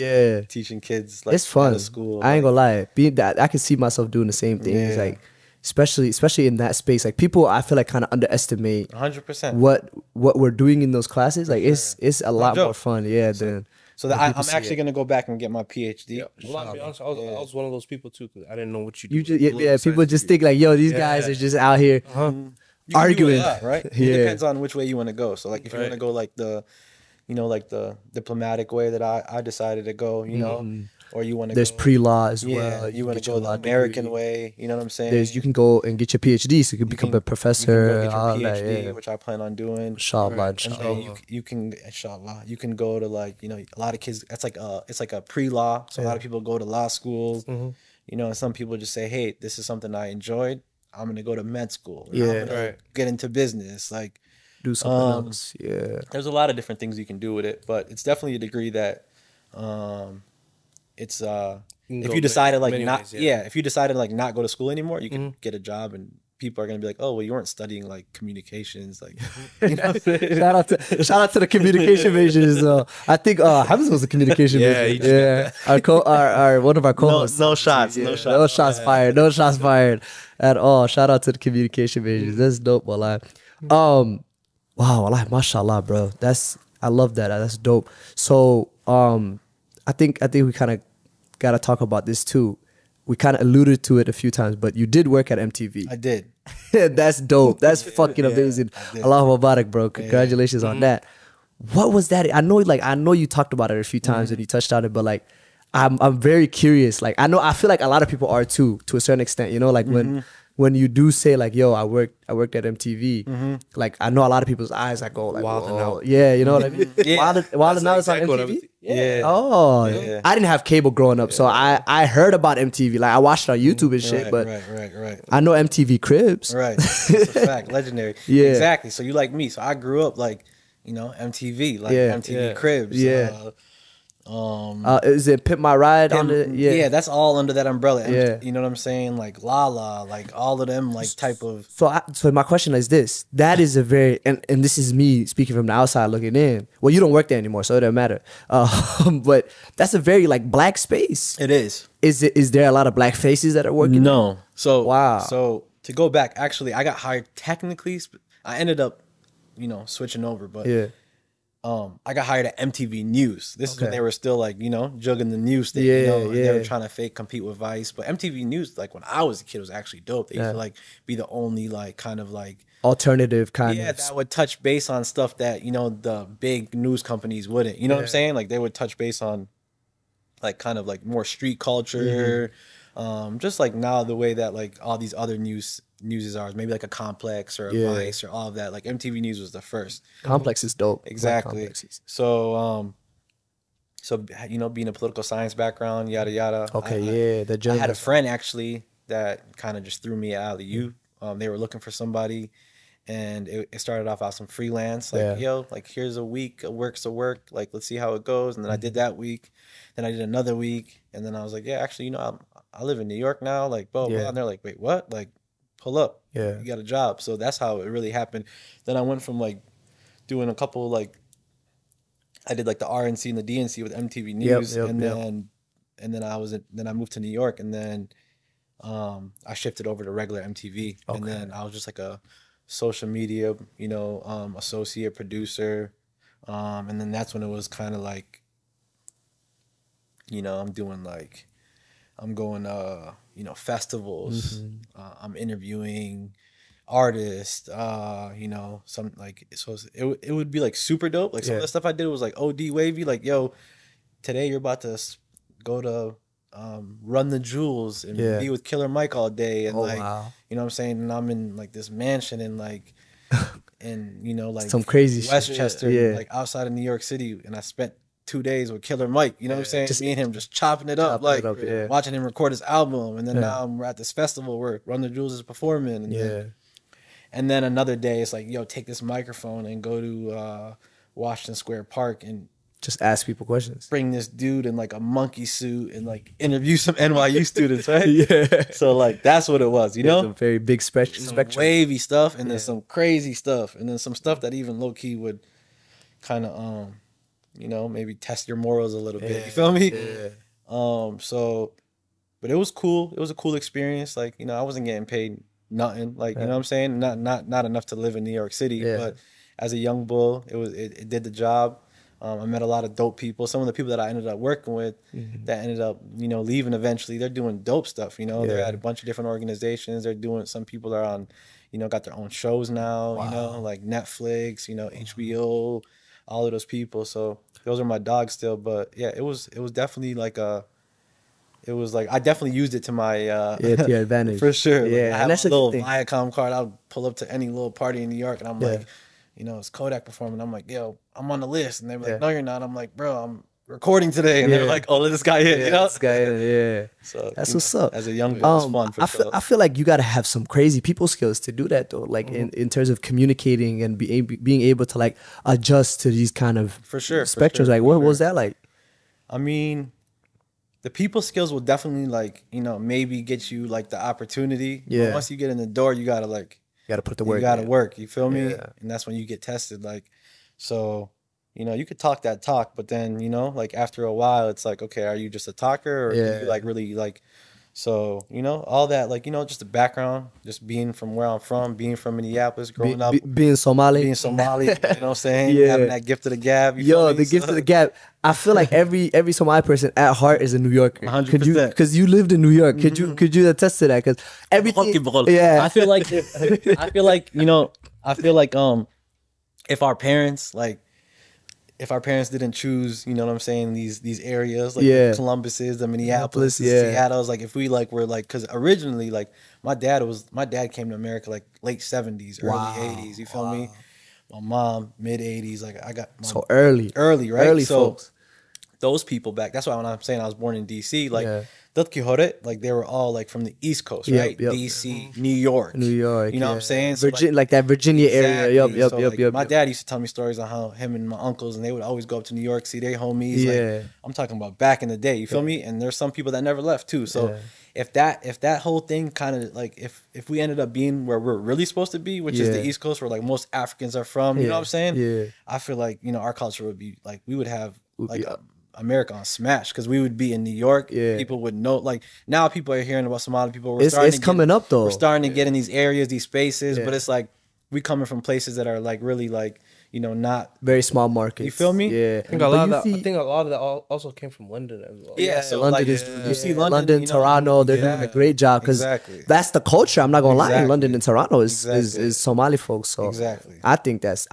teaching kids, like, it's fun out of school. I ain't gonna lie, being that, I can see myself doing the same thing. It's like, especially in that space, like, people, I feel like, kind of underestimate 100% what we're doing in those classes. Like, it's a lot more fun, than so that I'm actually gonna go back and get my PhD. Well, I'll be honest, I was one of those people too, because I didn't know what you did. People just think like, yo, these guys are just out here arguing, right? It depends on which way you want to go. So like, if you want to go like the, you know, like the diplomatic way that I decided to go, you know. Or you want to go, pre-law as well. You want to go the American way. You know what I'm saying? You can go and get your PhD, so you can become a professor. You can get your PhD, which I plan on doing. Inshallah, inshallah. You can go to, like, you know, a lot of kids. That's like it's like a pre-law. So a lot of people go to law schools. You know, and some people just say, hey, this is something I enjoyed. I'm gonna go to med school. I'm gonna get into business. Like, do something else. There's a lot of different things you can do with it, but it's definitely a degree that. It's if you decided like not ways, if you decided like not go to school anymore, you can get a job, and people are gonna be like, oh well, you weren't studying like communications, like, you know. shout out to the communication majors. I think Hamza was a communication major. One of our co-hosts. No shots fired at all. Shout out to the communication majors. That's dope, wallah. Wow, wallah, mashallah, bro. I love that. That's dope. So I think we kind of got to talk about this too. We kind of alluded to it a few times, but you did work at MTV. I did. That's dope. That's fucking amazing. Allahu Mubarak, bro. Congratulations on that. What was that? I know you talked about it a few times and you touched on it, but like, I'm very curious. Like, I feel like a lot of people are too, to a certain extent, you know, like when you do say like, yo, I worked at MTV, like, I know a lot of people's eyes, I go like, wow, you know what I mean? While it's on MTV. Yeah. Oh, yeah. I didn't have cable growing up, yeah. So I heard about MTV. Like I watched it on YouTube and shit, but right. I know MTV Cribs. Right, that's a fact, legendary. Yeah, exactly. So you like me? So I grew up like, you know, MTV, like MTV Cribs. Yeah. Is it Pimp My Ride? Yeah, that's all under that umbrella. Yeah. You know what I'm saying? Like La La, like all of them, like type of. So my question is this: that is a very, and this is me speaking from the outside looking in. Well, you don't work there anymore, so it doesn't matter. But that's a very like black space. It is. Is there a lot of black faces that are working? No. There? So wow. So to go back, actually, I got hired technically. I ended up, you know, switching over, but yeah. I got hired at MTV News. This is when they were still like, you know, juggling the news thing. Yeah, you know, yeah. They were trying to compete with Vice. But MTV News, like when I was a kid, was actually dope. They used to like be the only like kind of like alternative kind of that would touch base on stuff that, you know, the big news companies wouldn't. You know what I'm saying? Like they would touch base on like kind of like more street culture. Mm-hmm. Just like now the way that like all these other news are maybe like a Complex or a Vice or all of that. Like MTV News was the first. Complex is dope. Exactly. So so you know, being a political science background, yada yada. Okay, I had a friend actually that kind of just threw me out of the U. They were looking for somebody, and it started off as some freelance, like yo, like here's a week of work, like let's see how it goes. And then I did that week, then I did another week, and then I was like, yeah, actually, you know, I live in New York now, like blah blah. And they're like, wait, what? Like pull up, you got a job. So that's how it really happened. Then I went from like doing a couple, like I did like the RNC and the DNC with MTV News, and then I moved to New York, and then I shifted over to regular MTV, and then I was just like a social media, you know, associate producer, and then that's when it was kind of like, you know, I'm going, you know, festivals. Mm-hmm. I'm interviewing artists. You know, some like so it would be like super dope. Like some of the stuff I did was like OD wavy. Like yo, today you're about to go to Run the Jewels and be with Killer Mike all day. And like you know what I'm saying. And I'm in like this mansion and like and you know like some crazy Westchester, like outside of New York City. And I spent 2 days with Killer Mike, you know what I'm saying? Just me and him just chopping it up, like watching him record his album. And then now I'm at this festival where Run the Jewels is performing. And then another day it's like, yo, take this microphone and go to Washington Square Park and just ask people questions. Bring this dude in like a monkey suit and like interview some NYU students, right? So like that's what it was, you know? Some very big spectrum. Wavy stuff and then some crazy stuff. And then some stuff that even low key would kind of you know, maybe test your morals a little bit. You feel me? Yeah. So, but it was cool. It was a cool experience. Like, you know, I wasn't getting paid nothing. Like, you know what I'm saying? Not enough to live in New York City. But as a young bull, it did the job. I met a lot of dope people. Some of the people that I ended up working with that ended up, you know, leaving eventually, they're doing dope stuff. You know, they're at a bunch of different organizations. They're doing, some people are on, you know, got their own shows now, you know, like Netflix, you know, HBO, all of those people. So those are my dogs still, but yeah, it was definitely like I definitely used it to my to your advantage for sure. Yeah, like I have a little Viacom card. I'll pull up to any little party in New York, and I'm like, you know, it's Kodak performing. I'm like, yo, I'm on the list, and they're like, no, you're not. I'm like, bro, I'm recording today, and they're like, oh, let this guy in. You know? This guy in. So that's what's up. As a young man, it's fun. For sure. I feel like you got to have some crazy people skills to do that, though. Like in terms of communicating and being able to like adjust to these kind of spectrums. Like, what was that like? I mean, the people skills will definitely like, you know, maybe get you like the opportunity. Yeah. But once you get in the door, you gotta like put the work. You gotta work. You feel me? And that's when you get tested. Like, so. You know, you could talk that talk, but then, you know, like after a while, it's like, okay, are you just a talker or do you like really like, so, you know, all that, like, you know, just the background, just being from where I'm from, being from Minneapolis, growing up. Being Somali. Being Somali, you know what I'm saying? Having that gift of the gab. Yo, the gift of the gab. I feel like every Somali person at heart is a New Yorker. 100%. Because you lived in New York. Could you attest to that? Because everything. Yeah. I feel like, you know, if our parents, like, if our parents didn't choose, you know what I'm saying, these areas, like the Columbuses, the Minneapolis, the Seattle's, like if we like were like, because originally like my dad came to America like late 70s, early 80s, you feel me? My mom, mid 80s, like I got my, so early, right? Early folks. those people back. That's why when I'm saying I was born in DC, like like they were all like from the East Coast, right? DC, New York. You know what I'm saying? So like that Virginia area. My dad used to tell me stories on how him and my uncles, and they would always go up to New York, see their homies. Yeah. Like, I'm talking about back in the day, you feel me? And there's some people that never left too. So if that whole thing kind of like, if we ended up being where we're really supposed to be, which is the East Coast, where like most Africans are from, you know what I'm saying? Yeah. I feel like, you know, our culture would be like, we would have like America on smash, because we would be in New York. Yeah. People would know. Like now, people are hearing about Somali people. It's coming up though. We're starting to get in these areas, these spaces, but it's like we coming from places that are like really like, you know, not very small markets. You feel me? Yeah. I think a lot of that also came from London as well. Yeah. So London like, you see London, you know, Toronto. They're doing a great job because that's the culture. I'm not gonna lie. London and Toronto is Somali folks. So I think that's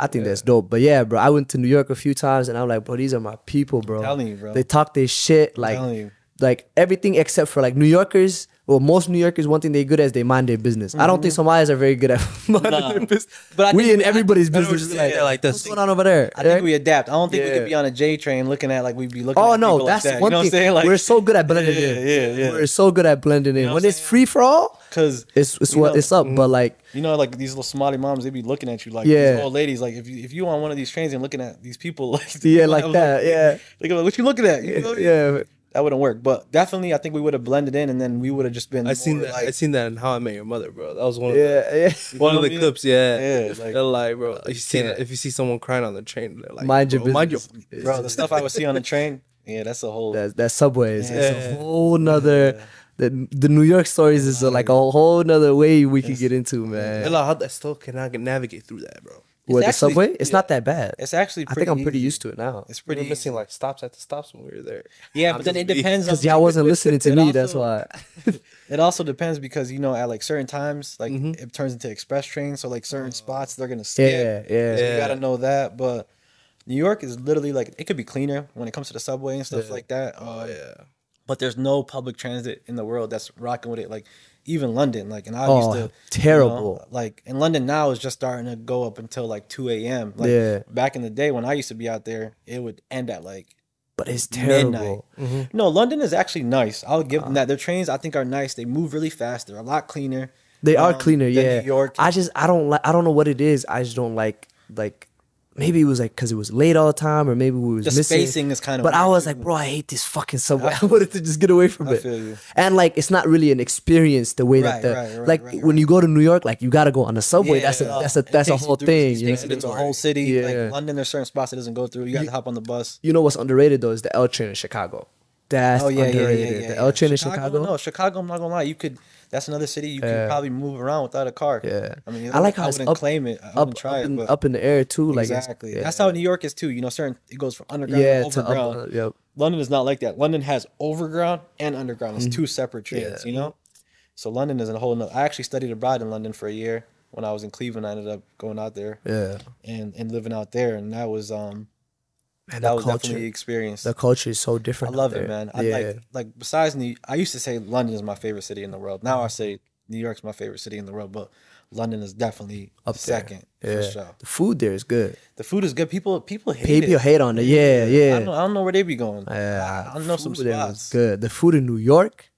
dope. But yeah, bro, I went to New York a few times and I'm like, bro, these are my people, bro. I'm telling you, bro. They talk their shit like everything except for like New Yorkers. Well, most New Yorkers, one thing they're good at is they mind their business. I don't think Somalis are very good at minding their business. But we in everybody's business. Like what's going on over there? I think we adapt. I don't think we could be on a J train looking at like we'd be looking. Oh no, that's one thing. We're so good at blending in. Yeah. We're so good at blending in. When it's free for all, because it's up. But like, you know, like these little Somali moms, they be looking at you like these old ladies. Like if you on one of these trains and looking at these people like like what you looking at? Yeah. That wouldn't work, but definitely I think we would have blended in, and then we would have just been. I seen that in How I Met Your Mother, bro. That was one of the clips. Yeah. They're like, bro, if you see someone crying on the train, they're like, mind your business. Bro, the stuff I would see on the train. Yeah, that's a whole. That subway is a whole nother. Yeah. The New York stories is like a whole nother way we could get into, man. I still cannot navigate through that, bro. With the subway, it's not that bad. It's actually pretty, I think I'm pretty used to it now. It's pretty. We were missing like stops at the stops when we were there. Yeah, but then it depends because y'all wasn't listening to me. That's why. It also depends because you know at like certain times, like it turns into express trains. So like certain spots they're gonna skip. Yeah. So you gotta know that. But New York is literally like it could be cleaner when it comes to the subway and stuff like that. Oh yeah. But there's no public transit in the world that's rocking with it. Like even London, like, and I used to terrible. You know, like in London now is just starting to go up until like 2 a.m. Like back in the day when I used to be out there, it would end at like. But it's terrible. Mm-hmm. No, London is actually nice. I'll give them that. Their trains I think are nice. They move really fast. They're a lot cleaner. They are cleaner. Yeah. New York. I don't know what it is. I just don't like. Maybe it was like because it was late all the time, or maybe we was missing. The spacing is kind of. But weird. I was like, bro, I hate this fucking subway. I wanted to just get away from it. I feel you. And like, it's not really an experience the way that you go to New York, like you gotta go on the subway. Yeah, that's a whole thing. It's a whole city. Yeah. Like London, there's certain spots it doesn't go through. You got to hop on the bus. You know what's underrated though is the L train in Chicago. That's underrated. The L train in Chicago. No, Chicago. I'm not gonna lie, you could. That's another city you can probably move around without a car. Yeah, I mean, I like how I wouldn't claim it. I wouldn't try it, but up in the air too. Like exactly. That's how New York is too. You know, it goes from underground to overground. London is not like that. London has overground and underground. It's two separate trains. You know, so London is a whole nother. I actually studied abroad in London for a year when I was in Cleveland. I ended up going out there. Yeah, and living out there, and that was that was definitely the experience. The culture is so different. I love it, man. Like besides I used to say London is my favorite city in the world. Now I say New York's my favorite city in the world, but London is definitely up second. Yeah. For sure. The food there is good. The food is good. People hate it. People hate on it. Yeah, yeah. I don't know where they be going. Yeah, I know some spots. Good. The food in New York.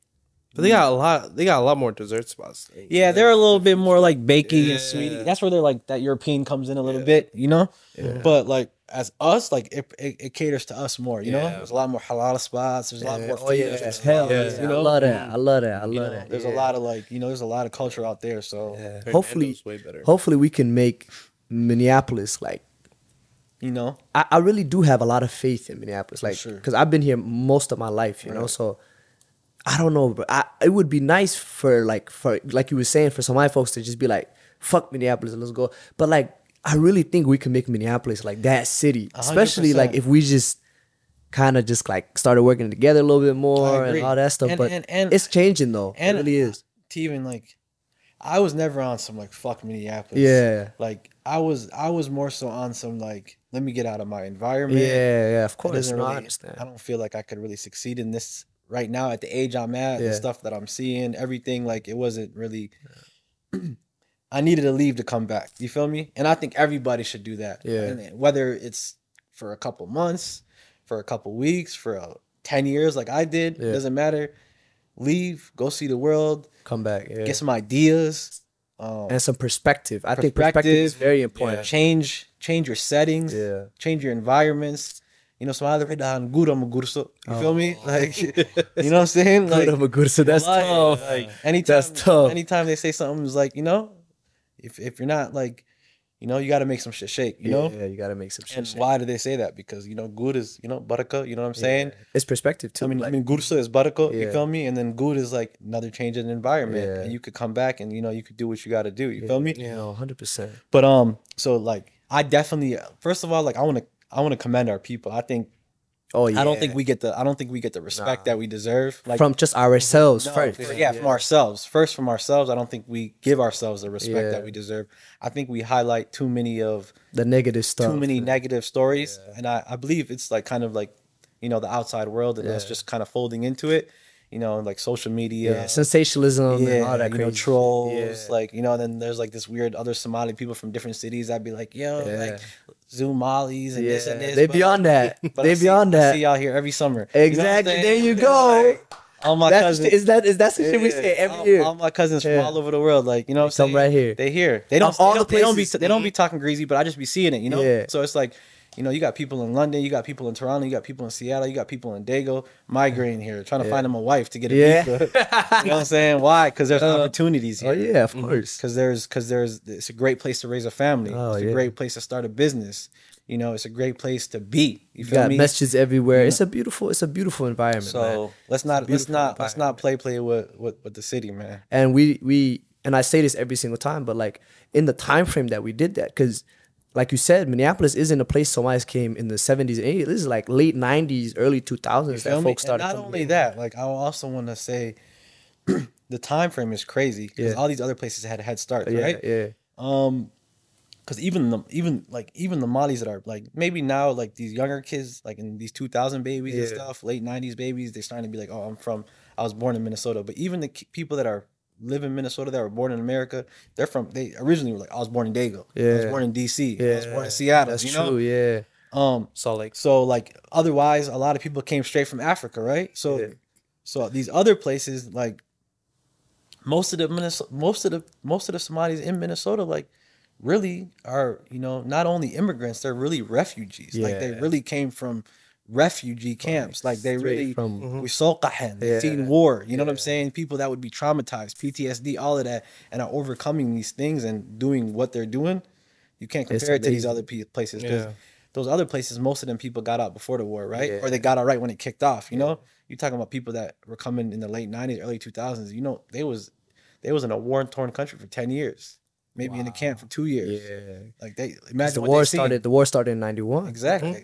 But they got a lot. They got a lot more dessert spots. Yeah, they're a little bit more like bakey and sweetie. That's where they're like that European comes in a little bit, you know. Yeah. But like as us, like it caters to us more, you know. There's a lot more halal spots. There's a lot more. You know? I love that. There's a lot of like, you know, there's a lot of culture out there. So hopefully we can make Minneapolis like. You know, I really do have a lot of faith in Minneapolis, like because I've been here most of my life, you know, so. I don't know, but it would be nice for like you were saying, for Somali folks to just be like, fuck Minneapolis, let's go. But like, I really think we can make Minneapolis like that city, especially 100%. Like if we just kind of just like started working together a little bit more and all that stuff. But it's changing though, and it really is. To even like, I was never on some like fuck Minneapolis. Yeah, like I was more so on some like, let me get out of my environment. Yeah, of course. No, really, I understand. I don't feel like I could really succeed in this. Right now, at the age I'm at, the stuff that I'm seeing, everything, like, it wasn't really... I needed to leave to come back. You feel me? And I think everybody should do that. Yeah. And whether it's for a couple months, for a couple weeks, for 10 years like I did. Yeah. It doesn't matter. Leave, go see the world. Come back. Yeah. Get some ideas. And some perspective. I think perspective is very important. Yeah. Change your settings. Yeah. Change your environments. You know, so I read on Gurso. You feel me? Like, you know what I'm saying? Like, that's tough. Like, anytime, that's tough. Anytime they say something, it's like, you know, if you're not like, you know, you got to make some shit shake, you know? Yeah, you got to make some shit shake. And why do they say that? Because, you know, good is, you know, baraka, you know what I'm saying? Yeah. It's perspective too. I mean, gursa is baraka, you feel me? And then good is like another change in the environment. Yeah. And you could come back and, you know, you could do what you got to do, you feel me? Yeah, 100%. But, so like, I definitely, first of all, like, I want to commend our people. I think, I don't think we get the respect that we deserve. Like, from just ourselves first. From ourselves. First from ourselves, I don't think we give ourselves the respect that we deserve. I think we highlight too many of the negative stuff. Too many negative stories. Yeah. And I believe it's like kind of like, you know, the outside world and us just kind of folding into it. You know, like social media. Yeah, sensationalism and all that, you know, trolls. Yeah. Like, you know, and then there's like this weird other Somali people from different cities that'd be like, yo, like Zoomalis and this and this. They beyond that. They beyond that. I see y'all here every summer. Exactly. You know there you go. Like, all my cousins. That's the shit we say every year. All my cousins from all over the world. Like, you know what I'm saying? Come right here. They here. They don't. They don't be talking greasy, but I just be seeing it. You know. Yeah. So it's like, you know, you got people in London, you got people in Toronto, you got people in Seattle, you got people in Dago, migraine here, trying to find them a wife to get a visa. You know what I'm saying? Why? Because there's opportunities here. Oh, yeah, of course. Because it's a great place to raise a family. Oh, it's a great place to start a business. You know, it's a great place to be. You feel me? Messages everywhere. Yeah. It's a beautiful environment. So man. let's not play with the city, man. And I say this every single time, but like in the time frame that we did that, because like you said, Minneapolis isn't a place Somalis came in the 70s and 80s. This is like late 90s, early 2000s that folks started coming. Not only that, like I also want to say the time frame is crazy because all these other places had a head start, right? Yeah. Because even the Malis that are like maybe now like these younger kids like in these 2000 babies and stuff, late 90s babies, they're starting to be like, oh, I was born in Minnesota. But even the people that live in Minnesota that were born in America, they originally were like, I was born in Dago, I was born in DC, I was born in Seattle. That's true, yeah. So like otherwise a lot of people came straight from Africa, right? So so these other places, like most of the Somalis in Minnesota like really are, you know, not only immigrants, they're really refugees. Like they really came from refugee camps, like they really we saw they've seen war, you know what I'm saying? People that would be traumatized, PTSD, all of that, and are overcoming these things and doing what they're doing. You can't compare it to these other places because those other places, most of them people got out before the war, right? Or they got out right when it kicked off, you know? You're talking about people that were coming in the late 90s, early 2000s, you know, they was in a war-torn country for 10 years. Maybe in the camp for 2 years. Yeah, like they imagine the war started. The war started in '91. Exactly.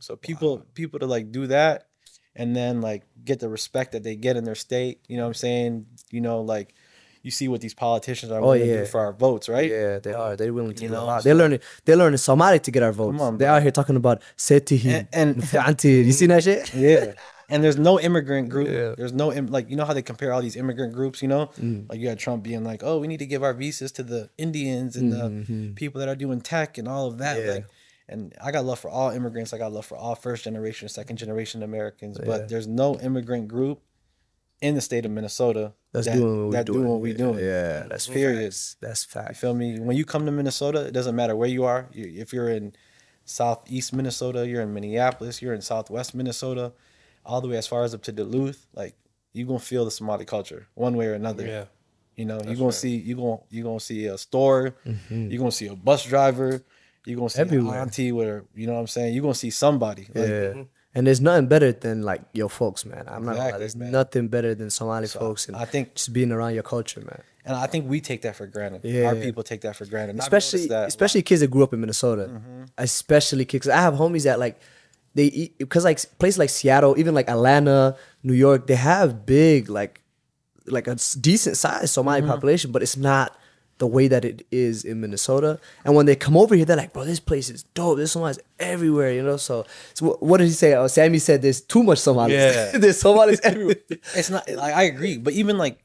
So people to like do that, and then like get the respect that they get in their state. You know what I'm saying? You know, like you see what these politicians are willing to do for our votes, right? Yeah, they are. They're willing to do a lot. They're learning Somali to get our votes. Come on, they're out here talking about setihi and you seen that shit? Yeah. And there's no immigrant group. Yeah. There's no, like, you know how they compare all these immigrant groups, you know? Like, you got Trump being like, oh, we need to give our visas to the Indians and the people that are doing tech and all of that. Yeah. Like, and I got love for all immigrants. I got love for all first generation, second generation Americans. But there's no immigrant group in the state of Minnesota that's doing what we're doing. Yeah, that's serious. That's fact. You feel me? When you come to Minnesota, it doesn't matter where you are. If you're in southeast Minnesota, you're in Minneapolis, you're in southwest Minnesota, all the way as far as up to Duluth, like you're gonna feel the Somali culture one way or another. Yeah. You know, you're gonna see a store, you're gonna see a bus driver, you're gonna see an auntie with her, you know what I'm saying? You're gonna see somebody. Like, and there's nothing better than like your folks, man. I'm not like, there's nothing better than Somali folks, and I think just being around your culture, man. And I think we take that for granted. Yeah, our people take that for granted. Especially kids that grew up in Minnesota. Especially kids. I have homies that like they eat, because like places like Seattle, even like Atlanta, New York, they have big, like a decent size Somali population, but it's not the way that it is in Minnesota. And when they come over here, they're like, bro, this place is dope. There's Somalis everywhere, you know? So what did he say? Oh, Sammy said there's too much Somalis. Yeah. There's Somalis everywhere. It's not, like, I agree. But even like,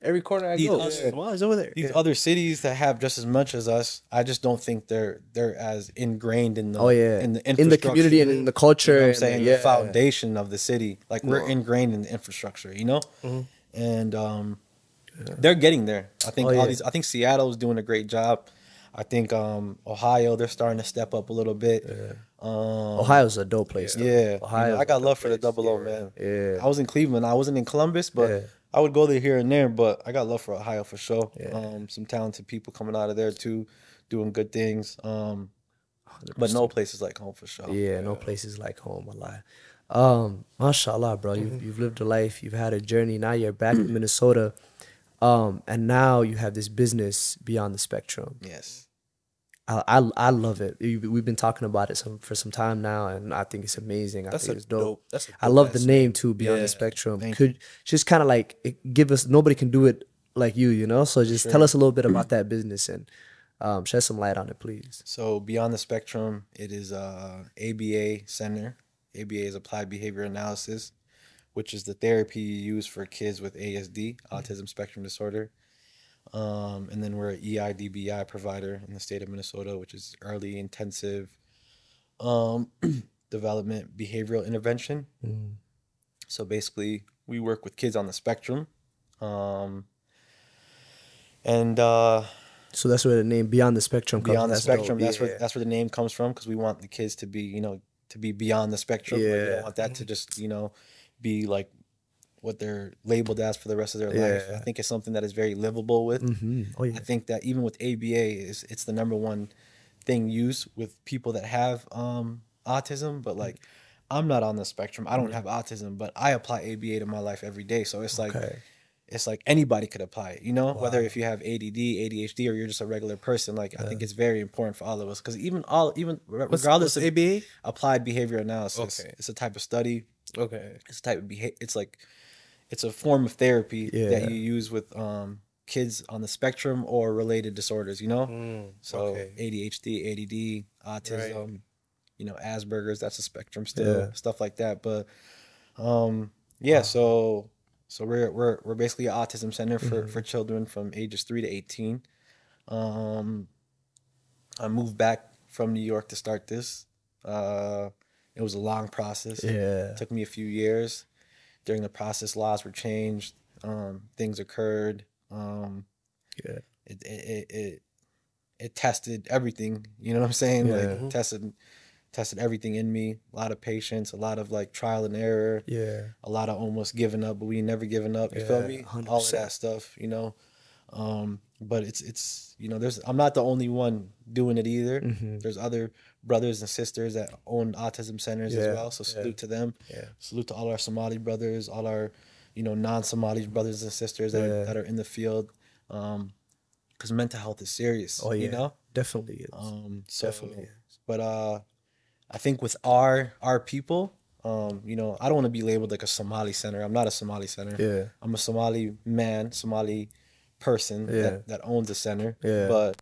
Every corner I go, is over there. These other cities that have just as much as us, I just don't think they're as ingrained in the in the community and in the culture. You know what I'm saying, the foundation of the city, like we're ingrained in the infrastructure, you know. And they're getting there. I think I think Seattle's doing a great job. I think Ohio, they're starting to step up a little bit. Ohio's a dope place. Ohio. You know, I got love for the Double O, man. I was in Cleveland. I wasn't in Columbus, but I would go there here and there. But I got love for Ohio for sure. Some talented people coming out of there too, doing good things. But no place is like home for sure. Yeah, no place is like home. Mashallah, bro. You've lived a life. You've had a journey. Now you're back in Minnesota. And now you have this business Beyond the Spectrum. Yes. I love it. We've been talking about it for some time now, and I think it's amazing. I think it's dope. I love the name too, Beyond the Spectrum. Could just kind of like give us, nobody can do it like you, you know? So just tell us a little bit about that business and shed some light on it, please. So Beyond the Spectrum, it is a ABA center. ABA is Applied Behavior Analysis, which is the therapy used for kids with ASD, Autism Spectrum Disorder. And then we're an EIDBI provider in the state of Minnesota, which is early intensive development behavioral intervention. So basically, we work with kids on the spectrum. So that's where the name Beyond the Spectrum comes from. Beyond the Spectrum, that's where the name comes from, because we want the kids to be, you know, to be beyond the spectrum. We don't want that to just, you know, be like what they're labeled as for the rest of their life. I think it's something that is very livable with. I think that even with ABA, it's the #1 thing used with people that have autism. But like, I'm not on the spectrum. I don't have autism, but I apply ABA to my life every day. So it's like, it's like anybody could apply it, you know, whether if you have ADD, ADHD, or you're just a regular person. Like, I think it's very important for all of us, because even regardless of ABA, applied behavior analysis, it's a type of study. It's a type of behavior. It's like, it's a form of therapy that you use with kids on the spectrum or related disorders, you know? So ADHD, ADD, autism, you know, Asperger's, that's a spectrum still, stuff like that. But so we're basically an autism center for children from ages 3 to 18. I moved back from New York to start this. It was a long process. It took me a few years. During the process, laws were changed. Things occurred. It tested everything. You know what I'm saying? Like tested everything in me. A lot of patience, a lot of like trial and error. A lot of almost giving up, but we never giving up. You feel me? 100%. All of that stuff, you know. But it's you know, I'm not the only one doing it either. There's other brothers and sisters that own autism centers as well. So salute to them. Salute to all our Somali brothers, all our, you know, non-Somali brothers and sisters that are in the field. Because mental health is serious. You know? Definitely is. Definitely is. But I think with our people, you know, I don't want to be labeled like a Somali center. I'm not a Somali center. I'm a Somali man, Somali person that owns the center. But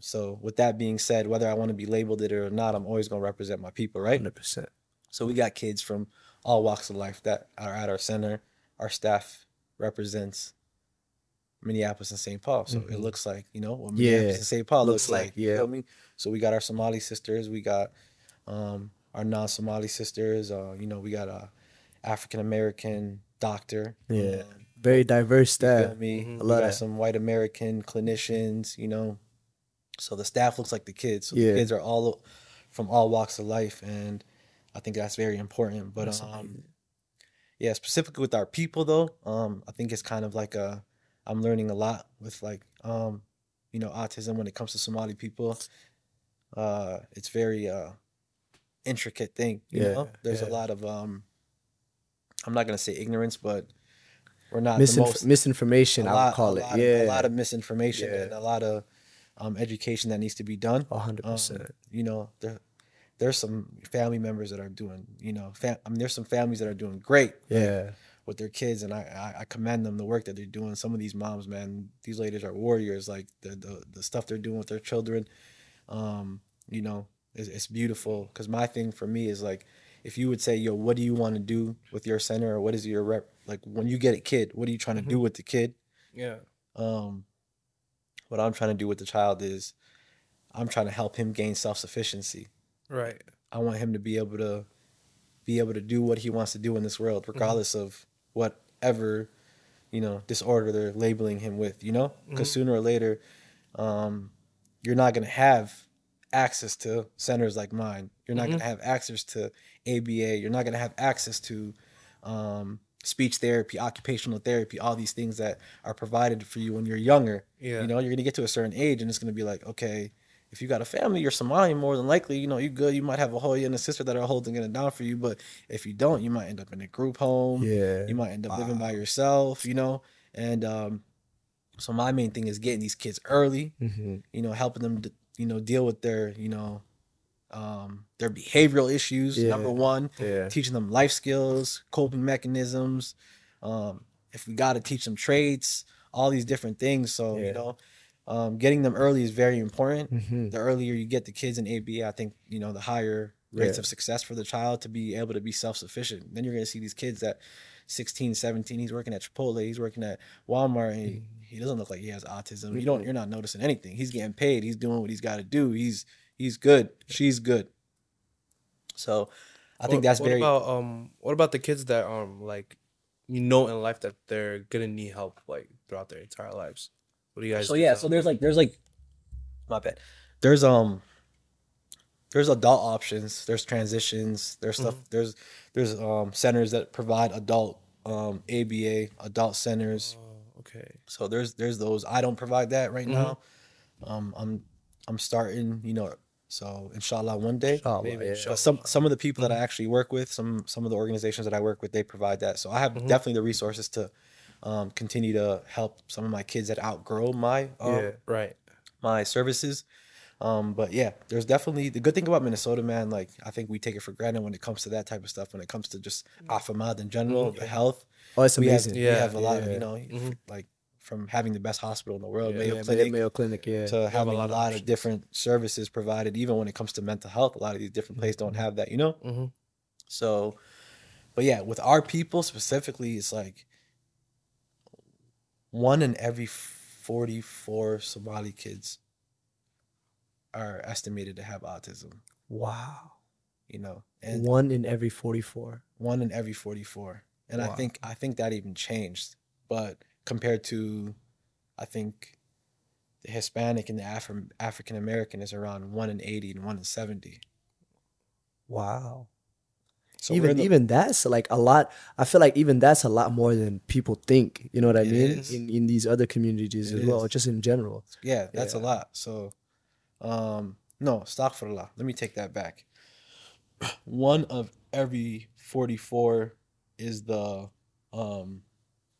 so with that being said, whether I want to be labeled it or not, I'm always gonna represent my people, right? 100%. So we got kids from all walks of life that are at our center. Our staff represents Minneapolis and St. Paul. So it looks like, you know, what Minneapolis and St. Paul looks like. You feel me? So we got our Somali sisters, we got our non-Somali sisters, you know, we got a African American doctor. Very diverse staff. You feel me? I love that. Some white American clinicians, you know. So the staff looks like the kids. So the kids are all from all walks of life, and I think that's very important. But yeah, specifically with our people though, I think it's kind of like I'm learning a lot with like you know, autism when it comes to Somali people. It's very intricate thing, you know. There's a lot of I'm not gonna say ignorance, but we're not misinformation, I would call it. A lot of misinformation and a lot of education that needs to be done. 100%. You know, there's some family members that are doing, you know, there's some families that are doing great with their kids, and I commend them, the work that they're doing. Some of these moms, man, these ladies are warriors. Like the stuff they're doing with their children, you know, it's beautiful. Because my thing for me is like, if you would say, yo, what do you want to do with your center, or what is your rep? Like, when you get a kid, what are you trying to do with the kid? Yeah. What I'm trying to do with the child is I'm trying to help him gain self-sufficiency. Right. I want him to be able to do what he wants to do in this world, regardless mm-hmm. of whatever, you know, disorder they're labeling him with, you know? Because mm-hmm. sooner or later, you're not going to have access to centers like mine. You're not mm-hmm. going to have access to ABA. You're not going to have access to speech therapy, occupational therapy, all these things that are provided for you when you're younger. Yeah. You know, you're going to get to a certain age and it's going to be like, okay, if you got a family, you're Somali, more than likely, you know, you're good. You might have a Hoya and a sister that are holding it down for you. But if you don't, you might end up in a group home. Yeah. You might end up living by yourself, you know. And so my main thing is getting these kids early, mm-hmm. you know, helping them, you know, deal with their, you know, their behavioral issues, yeah. number one. Yeah. Teaching them life skills, coping mechanisms. If we got to teach them traits, all these different things. So, yeah. you know. Getting them early is very important. Mm-hmm. The earlier you get the kids in ABA, I think, you know, the higher rates yeah. of success for the child to be able to be self-sufficient. Then you're going to see these kids that 16, 17, he's working at Chipotle, he's working at Walmart, and he doesn't look like he has autism. Mm-hmm. You're not noticing anything. He's getting paid. He's doing what he's got to do. He's good. She's good. So I think that's very... what about the kids that, like, you know, in life that they're going to need help, like, throughout their entire lives? What do you guys so yeah, so there's like my bad. There's adult options, there's transitions, there's stuff mm-hmm. there's centers that provide adult ABA, adult centers. Oh, okay. So there's those. I don't provide that right mm-hmm. now. I'm starting, you know, so inshallah one day. Inshallah, maybe, yeah. But some of the people mm-hmm. that I actually work with, some of the organizations that I work with, they provide that. So I have mm-hmm. definitely the resources to continue to help some of my kids that outgrow my my services. But yeah, there's definitely the good thing about Minnesota, man. Like, I think we take it for granted when it comes to that type of stuff, when it comes to just Afamad in general, mm-hmm. the health. Oh, it's amazing. We have a lot of, you know, mm-hmm. like from having the best hospital in the world, Mayo Clinic, yeah, to having a lot of different services provided, even when it comes to mental health. A lot of these different places don't have that, you know? Mm-hmm. So, but yeah, with our people specifically, it's like, 1 in every 44 Somali kids are estimated to have autism. Wow. You know, and 1 in every 44. 1 in every 44. And wow. I think that even changed. But compared to, I think, the Hispanic and the African American is around 1 in 80 and 1 in 70. Wow. So even that's like a lot. I feel like even that's a lot more than people think. You know what I mean? In these other communities as well, just in general. Yeah, that's a lot. So, no, astaghfirullah. Let me take that back. 1 of every 44 is the 1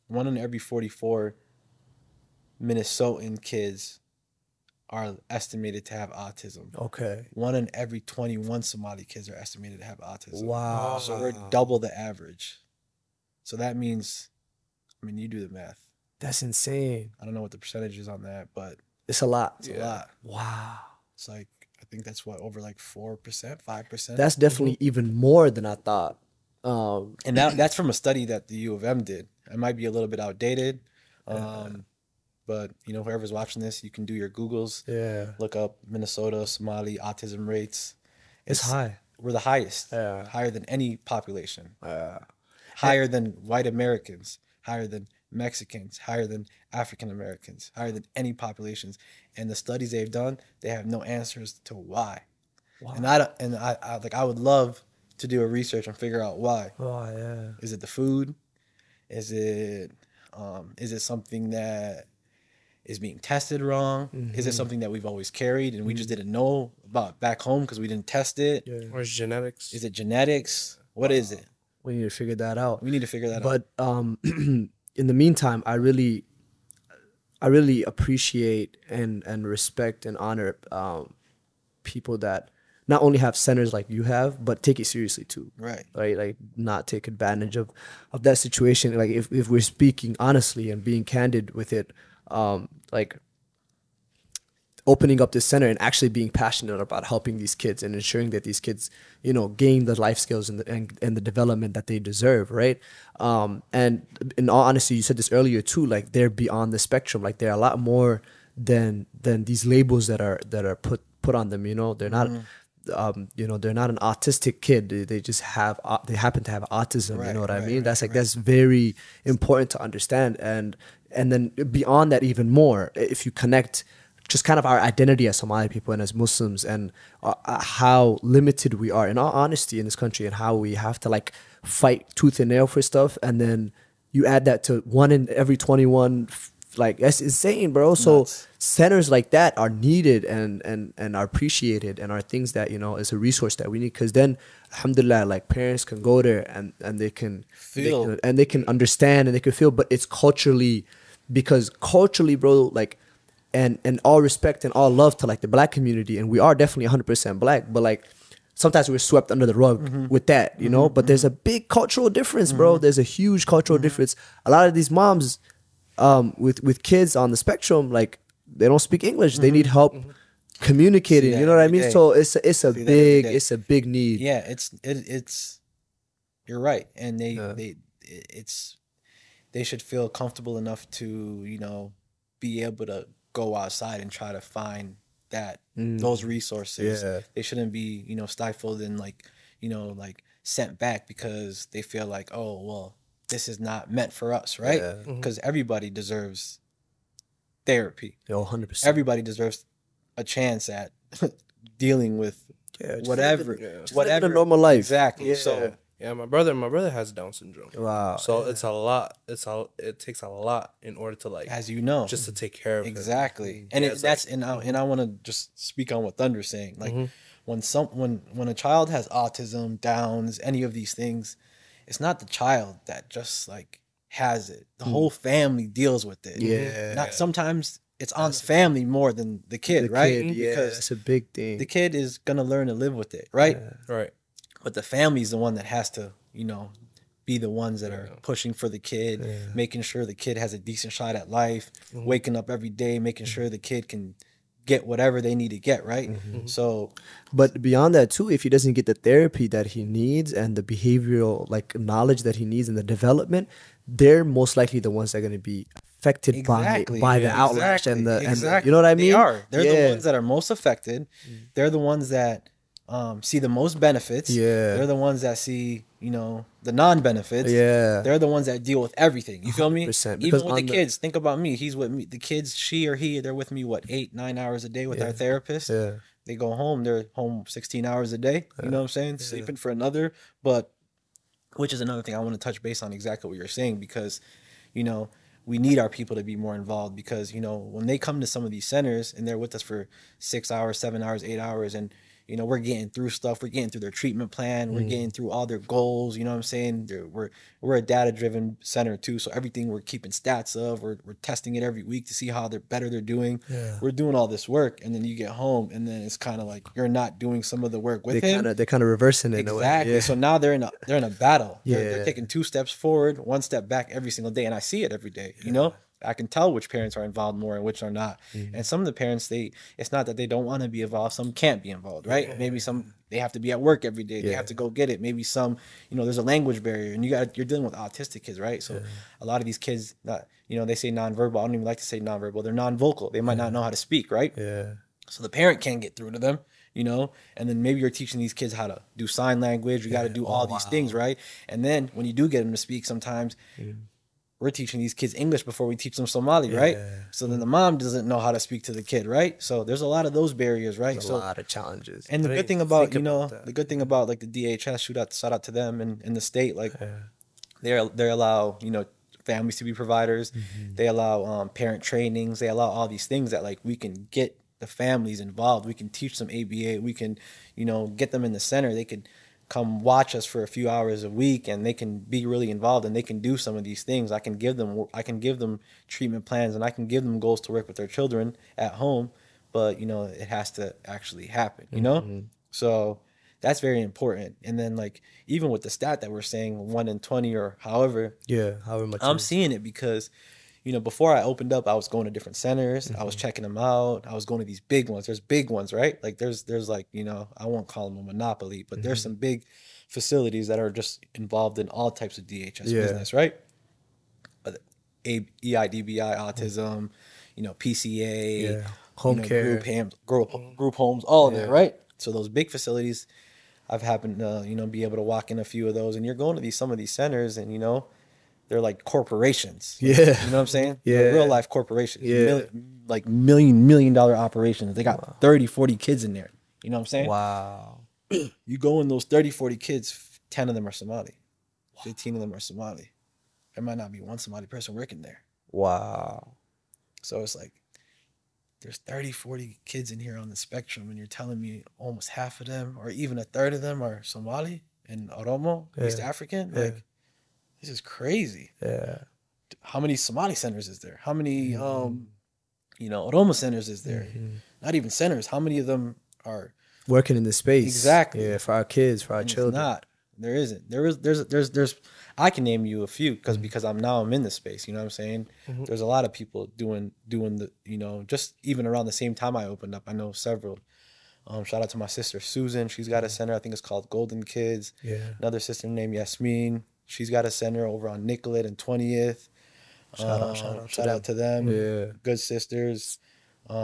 in every 44 Minnesotan kids are estimated to have autism. Okay. 1 in every 21 Somali kids are estimated to have autism. Wow. So we're double the average. So that means, I mean, you do the math. That's insane. I don't know what the percentage is on that, but it's a lot. It's a lot. Wow. It's like, I think that's what, over like 4%, 5%. That's definitely even more than I thought. And that's from a study that the U of M did. It might be a little bit outdated. But, you know, whoever's watching this, you can do your Googles. Yeah. Look up Minnesota, Somali, autism rates. It's high. We're the highest. Yeah. Higher than any population. Higher than white Americans. Higher than Mexicans. Higher than African Americans. Higher than any populations. And the studies they've done, they have no answers to why. Wow. And I would love to do a research and figure out why. Oh, yeah. Is it the food? Is it something that is being tested wrong? Mm-hmm. Is it something that we've always carried and we just didn't know about back home because we didn't test it? Yeah. Or is it genetics? Is it genetics? What is it? We need to figure that out. But in the meantime, I really appreciate and respect and honor people that not only have centers like you have, but take it seriously too. Right. Right. Like, not take advantage of that situation. Like, if we're speaking honestly and being candid with it, like opening up this center and actually being passionate about helping these kids and ensuring that these kids, you know, gain the life skills and the development that they deserve, right? And in all honesty, you said this earlier too, like they're beyond the spectrum. Like they're a lot more than these labels that are put on them. You know, they're not, you know, they're not an autistic kid. They just have, they happen to have autism. Right, you know what I mean? Right, that's like, that's very important to understand. And then beyond that, even more, if you connect just kind of our identity as Somali people and as Muslims and how limited we are in all honesty in this country and how we have to like fight tooth and nail for stuff. And then you add that to 1 in every 21, like that's insane, bro. So nuts. Centers like that are needed and are appreciated and are things that, you know, is a resource that we need. Cause then Alhamdulillah, like parents can go there and they can feel and they can understand and they can feel, but it's culturally, because culturally, bro, like, and all respect and all love to like the black community, and we are definitely 100% black, but like sometimes we're swept under the rug with that, you know, but there's a big cultural difference, bro. There's a huge cultural difference. A lot of these moms with kids on the spectrum, like they don't speak English. They need help communicating, you know what I mean? So it's a big need. Yeah, it's you're right. And they should feel comfortable enough to, you know, be able to go outside and try to find that those resources. Yeah. They shouldn't be, you know, stifled and like, you know, like sent back because they feel like, oh well, this is not meant for us, right? Because everybody deserves therapy. Yo, 100%. Everybody deserves a chance at dealing with whatever a normal life. Exactly. Yeah. So yeah, my brother has Down syndrome. Wow. So it's a lot. It takes a lot in order to like, as you know, just to take care of him. And yeah, that's like, and I want to just speak on what Thunder's saying. Like when a child has autism, Downs, any of these things, it's not the child that just like has it. The whole family deals with it. Yeah. Sometimes it's on the family more than the kid, right? Yeah, because it's a big thing. The kid is gonna learn to live with it, right? Yeah. Right. But the family's the one that has to, you know, be the ones that are pushing for the kid, making sure the kid has a decent shot at life, waking up every day, making sure the kid can get whatever they need to get, right? So, but beyond that too, if he doesn't get the therapy that he needs and the behavioral like knowledge that he needs and the development, they're most likely the ones that are going to be affected by the outlash and the, you know what I mean? They are. They're the ones that are most affected. They're the ones that see the most benefits. Yeah. They're the ones that see, you know, the non-benefits. Yeah. They're the ones that deal with everything. You feel me? Even with the kids. Think about me. He's with me. The kids, she or he, they're with me, what, 8, 9 hours a day with our therapist. Yeah. They go home. They're home 16 hours a day. You know what I'm saying? Yeah. Sleeping for another. But, which is another thing I want to touch base on exactly what you're saying, because, you know, we need our people to be more involved, because, you know, when they come to some of these centers and they're with us for 6 hours, 7 hours, 8 hours, and you know, we're getting through stuff. We're getting through their treatment plan. We're getting through all their goals. You know what I'm saying? We're a data-driven center too. So everything we're keeping stats of, we're testing it every week to see how they're doing. Yeah. We're doing all this work. And then you get home and then it's kind of like, you're not doing some of the work with him. They're kind of reversing it. Exactly. Yeah. So now they're in a battle. Yeah. They're taking 2 steps forward, 1 step back every single day. And I see it every day, you know? I can tell which parents are involved more and which are not. And some of the parents, it's not that they don't want to be involved. Some can't be involved, right? Yeah. Maybe some, they have to be at work every day. Yeah. They have to go get it. Maybe some, you know, there's a language barrier, and you're dealing with autistic kids, right? So a lot of these kids, you know, they say nonverbal. I don't even like to say nonverbal. They're non-vocal. They might not know how to speak, right? Yeah. So the parent can't get through to them, you know? And then maybe you're teaching these kids how to do sign language. You got to do all these things, right? And then when you do get them to speak sometimes, we're teaching these kids English before we teach them Somali, right? So then the mom doesn't know how to speak to the kid, right? So there's a lot of those barriers, right? There's a lot of challenges. And the good thing about, you know, the good thing about like the DHS, shout out to them and the state, like they allow, you know, families to be providers. They allow parent trainings. They allow all these things that like we can get the families involved. We can teach them ABA. We can, you know, get them in the center. They could come watch us for a few hours a week, and they can be really involved, and they can do some of these things. I can give them treatment plans, and I can give them goals to work with their children at home, but you know, it has to actually happen, you know? So that's very important. And then like, even with the stat that we're saying 1 in 20 or however much I'm seeing it, because you know, before I opened up, I was going to different centers. Mm-hmm. I was checking them out. I was going to these big ones. There's big ones, right? Like there's like, you know, I won't call them a monopoly, but mm-hmm. there's some big facilities that are just involved in all types of DHS yeah. business, right? EIDBI, autism, you know, PCA, yeah. home you know, care, group homes, all of yeah. that, right? So those big facilities, I've happened to, you know, be able to walk in a few of those, and you're going to these, some of these centers, and you know, they're like corporations. Yeah. You know what I'm saying? Yeah. They're real life corporations. Yeah. Like million dollar operations. They got wow. 30, 40 kids in there. You know what I'm saying? Wow. You go in those 30, 40 kids, 10 of them are Somali. Wow. 15 of them are Somali. There might not be one Somali person working there. Wow. So it's like, there's 30, 40 kids in here on the spectrum, and you're telling me almost half of them, or even a third of them, are Somali and Oromo, yeah. East African. Yeah. Like, this is crazy. Yeah. How many Somali centers is there? How many, mm-hmm. You know, Oromo centers is there? Mm-hmm. Not even centers. How many of them are working in this space? Exactly. Yeah, for our kids, for our and children. It's not. There isn't. There is. There's. I can name you a few because I'm in this space. You know what I'm saying? Mm-hmm. There's a lot of people doing the, you know, just even around the same time I opened up, I know several. Shout out to my sister Susan. She's got a center. I think it's called Golden Kids. Yeah. Another sister named Yasmin. She's got a center over on Nicollet and 20th. Shout out to them. Yeah. Good sisters. That's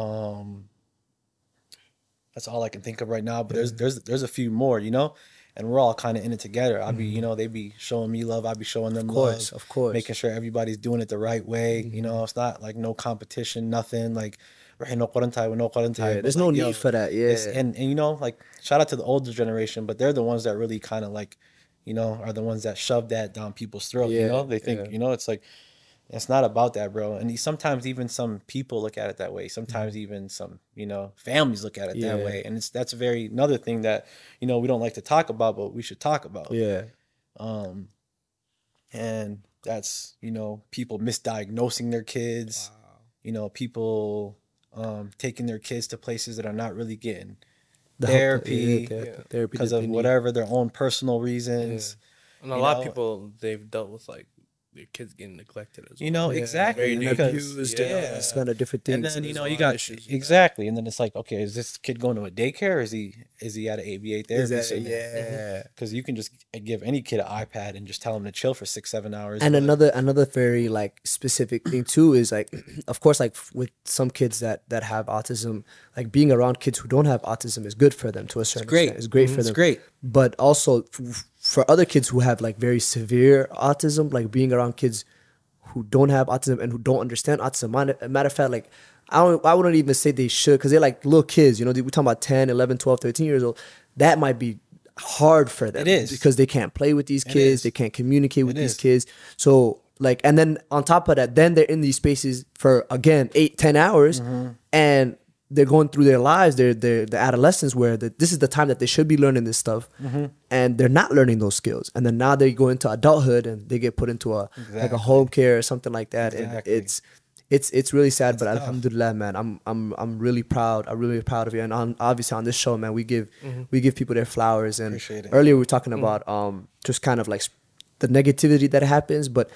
all I can think of right now. But yeah. there's a few more. You know. And we're all kind of in it together. I'd be, you know, they be showing me love. I'd be showing them love. Of course, making sure everybody's doing it the right way. Mm-hmm. You know, it's not like no competition, nothing. Like, yeah, there's no like, need for that. Yeah. And, you know, like, shout out to the older generation, but they're the ones that really kind of like, you know, are the ones that shove that down people's throat. Yeah. You know, they think, yeah. you know, it's like, it's not about that, bro. And sometimes even some people look at it that way. Sometimes even some, you know, families look at it yeah. that way. And that's another thing that, you know, we don't like to talk about, but we should talk about. Yeah. And that's, you know, people misdiagnosing their kids, wow. you know, people taking their kids to places that are not really getting therapy because of whatever, their own personal reasons. Yeah. And a lot of people, they've dealt with like, your kids getting neglected as well. You know, yeah, exactly. Abused, yeah. It's kind of different things. And then, you know, you got issues, exactly. And then it's like, okay, is this kid going to a daycare? Is he at an ABA therapy? Yeah. Because you can just give any kid an iPad and just tell him to chill for 6-7 hours. And another very like specific thing too is like, of course, like with some kids that have autism, like being around kids who don't have autism is good for them to a certain extent. It's great mm-hmm. for them. It's great. But also for other kids who have like very severe autism, like being around kids who don't have autism and who don't understand autism. Matter of fact, like I wouldn't even say they should, because they're like little kids, you know, we're talking about 10, 11, 12, 13 years old. That might be hard for them. It is. Because they can't play with these kids. They can't communicate with these kids. So like, and then on top of that, then they're in these spaces for, again, 8-10 hours mm-hmm. and they're going through their lives, their adolescence, where this is the time that they should be learning this stuff, mm-hmm. and they're not learning those skills. And then now they go into adulthood and they get put into a like a home care or something like that. Exactly. And it's really sad, but tough. Alhamdulillah, man, I'm really proud. I'm really proud of you. And obviously on this show, man, we give people their flowers. And earlier we were talking about just kind of like the negativity that happens, but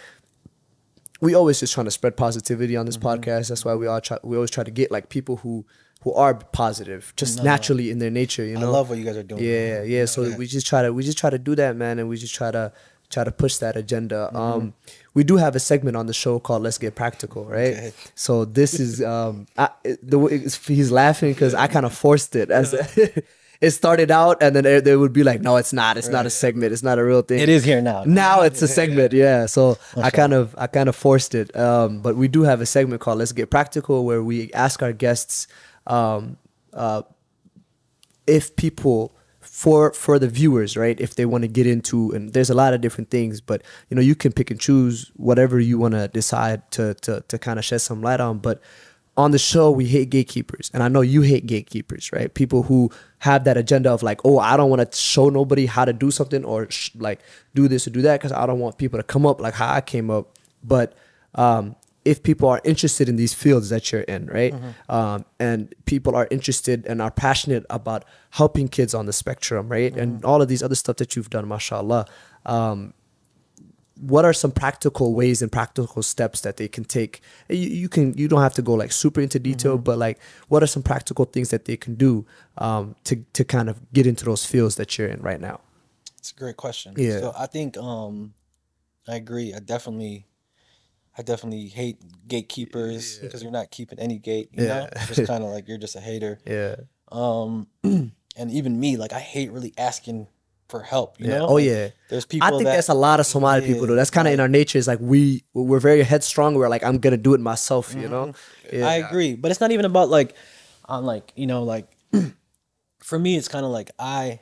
we always just trying to spread positivity on this podcast. That's why we always try to get like people who are positive, just naturally in their nature. You know, I love what you guys are doing. Yeah, yeah. So we just try to do that, man, and we just try to push that agenda. Mm-hmm. We do have a segment on the show called "Let's Get Practical," right? Okay. So this is he's laughing because I kind of forced it as. It started out, and then they would be like, "No, it's not. It's not a segment. It's not a real thing. It is here now. Now it's a segment." Yeah. So Mashallah. I kind of forced it. But we do have a segment called "Let's Get Practical," where we ask our guests if people for the viewers, right? If they want to get into, and there's a lot of different things, but you know, you can pick and choose whatever you want to decide to kind of shed some light on, but. On the show, we hate gatekeepers. And I know you hate gatekeepers, right? People who have that agenda of like, oh, I don't want to show nobody how to do something or like do this or do that because I don't want people to come up like how I came up. But if people are interested in these fields that you're in, right? Mm-hmm. And people are interested and are passionate about helping kids on the spectrum, right? Mm-hmm. And all of these other stuff that you've done, mashallah. what are some practical ways and practical steps that they can take? You don't have to go like super into detail, but like what are some practical things that they can do to kind of get into those fields that you're in right now? It's a great question. Yeah. So I think I agree. I definitely hate gatekeepers because you're not keeping any gate. You know, it's just kind of like you're just a hater. Yeah. And even me, like I hate really asking for help, you know? Oh yeah. There's people, I think that's a lot of Somali people though. That's kind of in our nature. It's like we're very headstrong. We're like, I'm gonna do it myself, you know? Yeah. I agree. But it's not even about like I'm like, you know, like for me it's kinda like I'm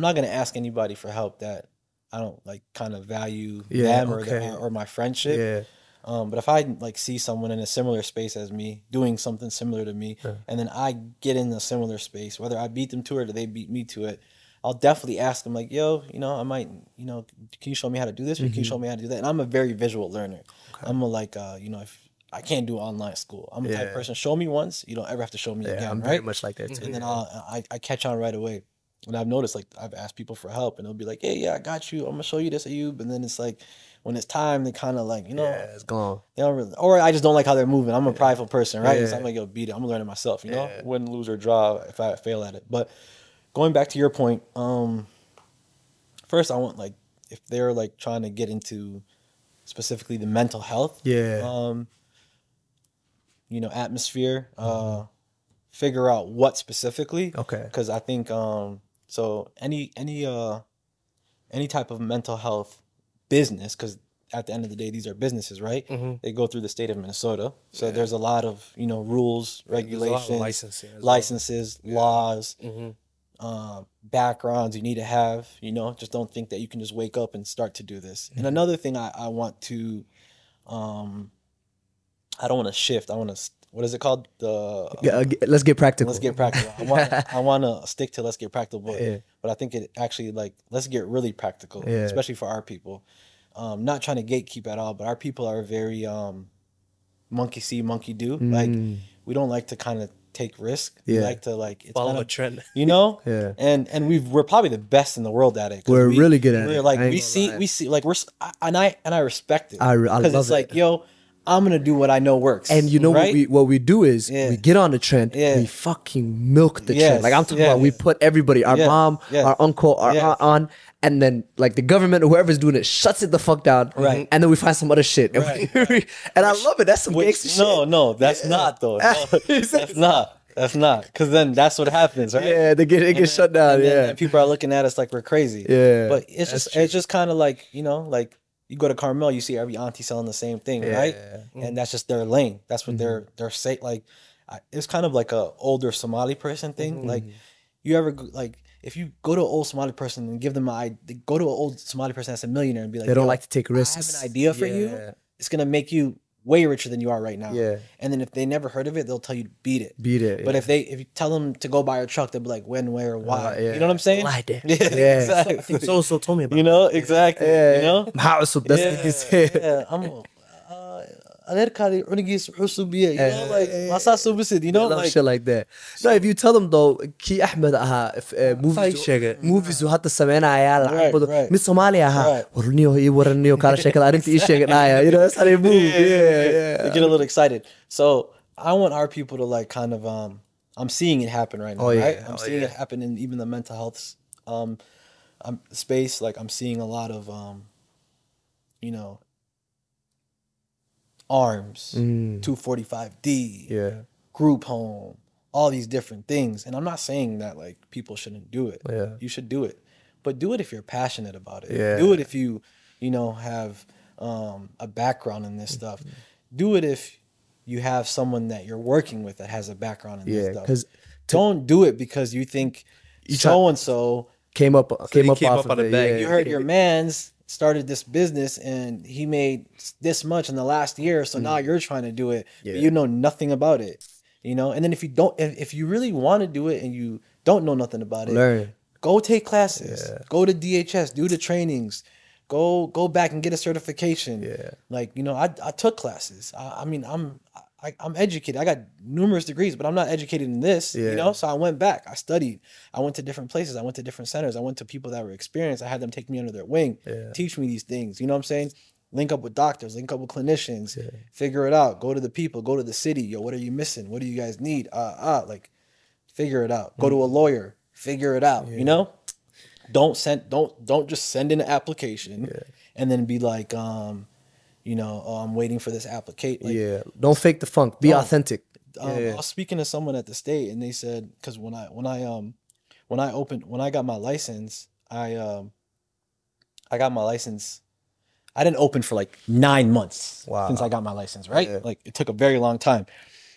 not gonna ask anybody for help that I don't like kind of value them or my friendship. Yeah. But if I like see someone in a similar space as me doing something similar to me, and then I get in a similar space, whether I beat them to it or they beat me to it, I'll definitely ask them like, yo, you know, I might, you know, can you show me how to do this? Or can you show me how to do that? And I'm a very visual learner. Okay. I'm a like, you know, if I can't do online school, I'm a type person, show me once, you don't ever have to show me again. I'm very much like that too. And then I catch on right away. And I've noticed like I've asked people for help and they'll be like, hey, yeah, I got you. I'm gonna show you this, Ayub. And then it's like, when it's time, they kind of like, you know, it's gone. They don't really, or I just don't like how they're moving. I'm a prideful person, right? So I'm like, yo, beat it. I'm learning myself, you know? Wouldn't lose or draw if I fail at it. But going back to your point, first I want like, if they're like trying to get into specifically the mental health, you know, atmosphere, figure out what specifically. Okay. Because I think, so any type of mental health business, because at the end of the day these are businesses, right? They go through the state of Minnesota, so there's a lot of, you know, rules, regulations, licenses, laws, backgrounds you need to have, you know. Just don't think that you can just wake up and start to do this. And another thing I want to I don't want to shift, I want to, what is it called, the let's get practical. Let's get practical. I want to stick to let's get practical, but I think it actually, like, let's get really practical, especially for our people. Not trying to gatekeep at all, but our people are very monkey see, monkey do. Like, we don't like to kind of take risk. We like to, like, it's follow a trend, you know? And we're probably the best in the world at it. We're really good at it. Like, we see, like, and I respect it. I love it. Because it's like, yo, I'm gonna do what I know works. And you know, right? what we do is we get on the trend, we fucking milk the trend. Like, I'm talking about, we put everybody, our mom, our uncle, our aunt on, and then like the government or whoever's doing it shuts it the fuck down. Right. And then we find some other shit. Right. And I love it. That's some gangster shit. No, that's not though. No, that's not. That's not, because then that's what happens, right? Yeah, it gets shut down. And then people are looking at us like we're crazy. Yeah. But it's just kind of like, you know, like, you go to Carmel, you see every auntie selling the same thing, right? And that's just their lane. That's what they're saying. Like, it's kind of like a older Somali person thing. Like, you ever like, if you go to an old Somali person and give them go to an old Somali person that's a millionaire and be like, they don't like to take risks. I have an idea for you. It's gonna make you way richer than you are right now. Yeah. And then if they never heard of it, they'll tell you to beat it. Beat it. But if you tell them to go buy a truck, they'll be like, when, where, why? You know what I'm saying? Like that. Exactly. I think so told me about. You know, exactly. Yeah. You know? You know, like shit like that. No, if you tell them though, Ki Ahmed aha, movies, hatta samena ayala, Miss Somalia aha, warniyo kala shekel, arinti isheg naya. You know, that's how they move. They get a little excited. So I want our people to like kind of, I'm seeing it happen right now, right? I'm seeing it happen in even the mental health space. Like, I'm seeing a lot of, you know, ARMS, 245D, group home, all these different things. And I'm not saying that like people shouldn't do it. Yeah. You should do it. But do it if you're passionate about it. Yeah. Do it if you know, have a background in this stuff. Do it if you have someone that you're working with that has a background in this stuff. Don't do it because you think so-and-so came up on a bag. You heard your man's started this business and he made this much in the last year, so now you're trying to do it, but you know nothing about it, you know. And then if you really want to do it and you don't know nothing about it, learn. Go take classes, go to DHS, do the trainings, go back and get a certification. Like, you know, I took classes. I mean I'm educated. I got numerous degrees, but I'm not educated in this, you know? So I went back, I studied, I went to different places, I went to different centers, I went to people that were experienced, I had them take me under their wing, teach me these things, you know what I'm saying? Link up with doctors, link up with clinicians, figure it out. Go to the people, go to the city. Yo, what are you missing? What do you guys need? Like, figure it out. Go to a lawyer, figure it out. You know, don't just send in an application and then be like, you know, oh, I'm waiting for this application. Like, don't fake the funk. Be authentic. I was speaking to someone at the state, and they said, because when I got my license, I got my license. I didn't open for like 9 months since I got my license, right? Like, it took a very long time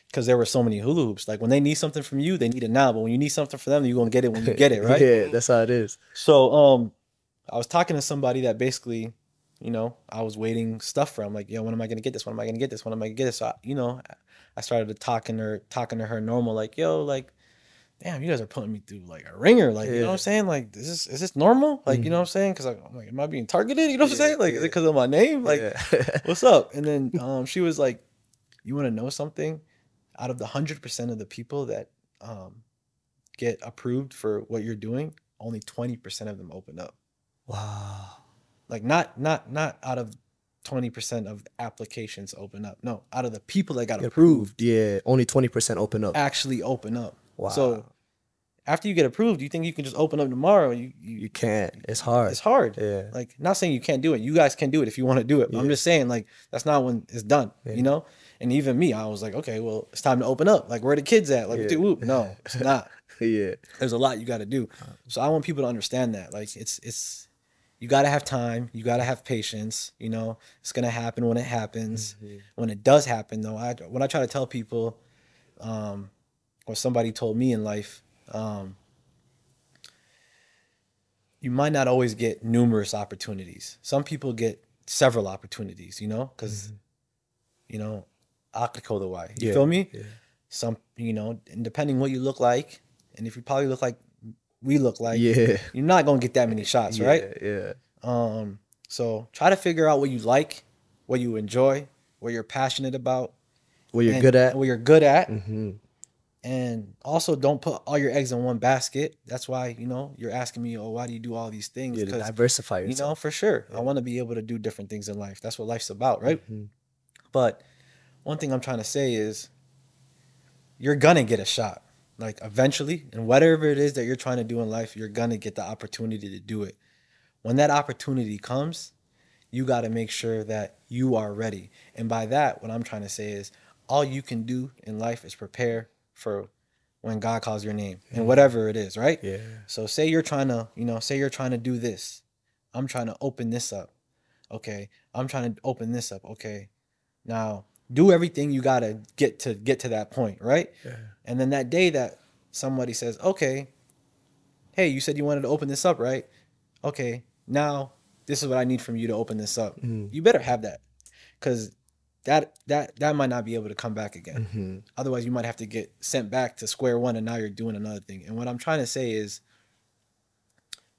because there were so many hula hoops. Like, when they need something from you, they need it now. But when you need something from them, you're going to get it when you get it, right? That's how it is. So I was talking to somebody that basically, you know, I was waiting stuff for. I'm like, yo, when am I going to get this? When am I going to get this? When am I going to get this? So, you know, I started talking to her normal, like, yo, like, damn, you guys are putting me through like a ringer. Like, you know what I'm saying? Like, is this normal? Like, you know what I'm saying? Because I'm like, am I being targeted? You know what I'm saying? Like, is it because of my name? Like, what's up? And then she was like, you want to know something? Out of the 100% of the people that get approved for what you're doing, only 20% of them open up. Wow. Like, not out of 20% of applications open up. No, out of the people that got approved. Yeah, only 20% open up. Actually open up. Wow. So after you get approved, you think you can just open up tomorrow? You can't. It's hard. It's hard. Yeah. Like, not saying you can't do it. You guys can do it if you want to do it. But I'm just saying, like, that's not when it's done, you know? And even me, I was like, okay, well, it's time to open up. Like, where are the kids at? Like, whoop. No, it's not. There's a lot you got to do. So I want people to understand that. Like, it's you got to have time. You got to have patience. You know, it's going to happen when it happens. When it does happen, though, when I try to tell people, or somebody told me in life, you might not always get numerous opportunities. Some people get several opportunities, you know, because, you know, you feel me? Some, you know, and depending what you look like, and if you probably look like we look like, you're not going to get that many shots, right? So try to figure out what you like, what you enjoy, what you're passionate about. What you're good at. And also, don't put all your eggs in one basket. That's why, you know, you're asking me, oh, why do you do all these things? Yeah, diversify yourself. You know, for sure. I want to be able to do different things in life. That's what life's about, right? But one thing I'm trying to say is you're going to get a shot. Like, eventually, and whatever it is that you're trying to do in life, you're going to get the opportunity to do it. When that opportunity comes, you got to make sure that you are ready. And by that, what I'm trying to say is all you can do in life is prepare for when God calls your name and whatever it is, right? So say you're trying to, you know, say you're trying to do this. I'm trying to open this up. Okay. I'm trying to open this up. Okay. Now do everything you got to get to that point, right? And then that day that somebody says, okay, hey, you said you wanted to open this up, right? Okay. Now this is what I need from you to open this up. You better have that, because that might not be able to come back again. Otherwise, you might have to get sent back to square one, and now you're doing another thing. And what I'm trying to say is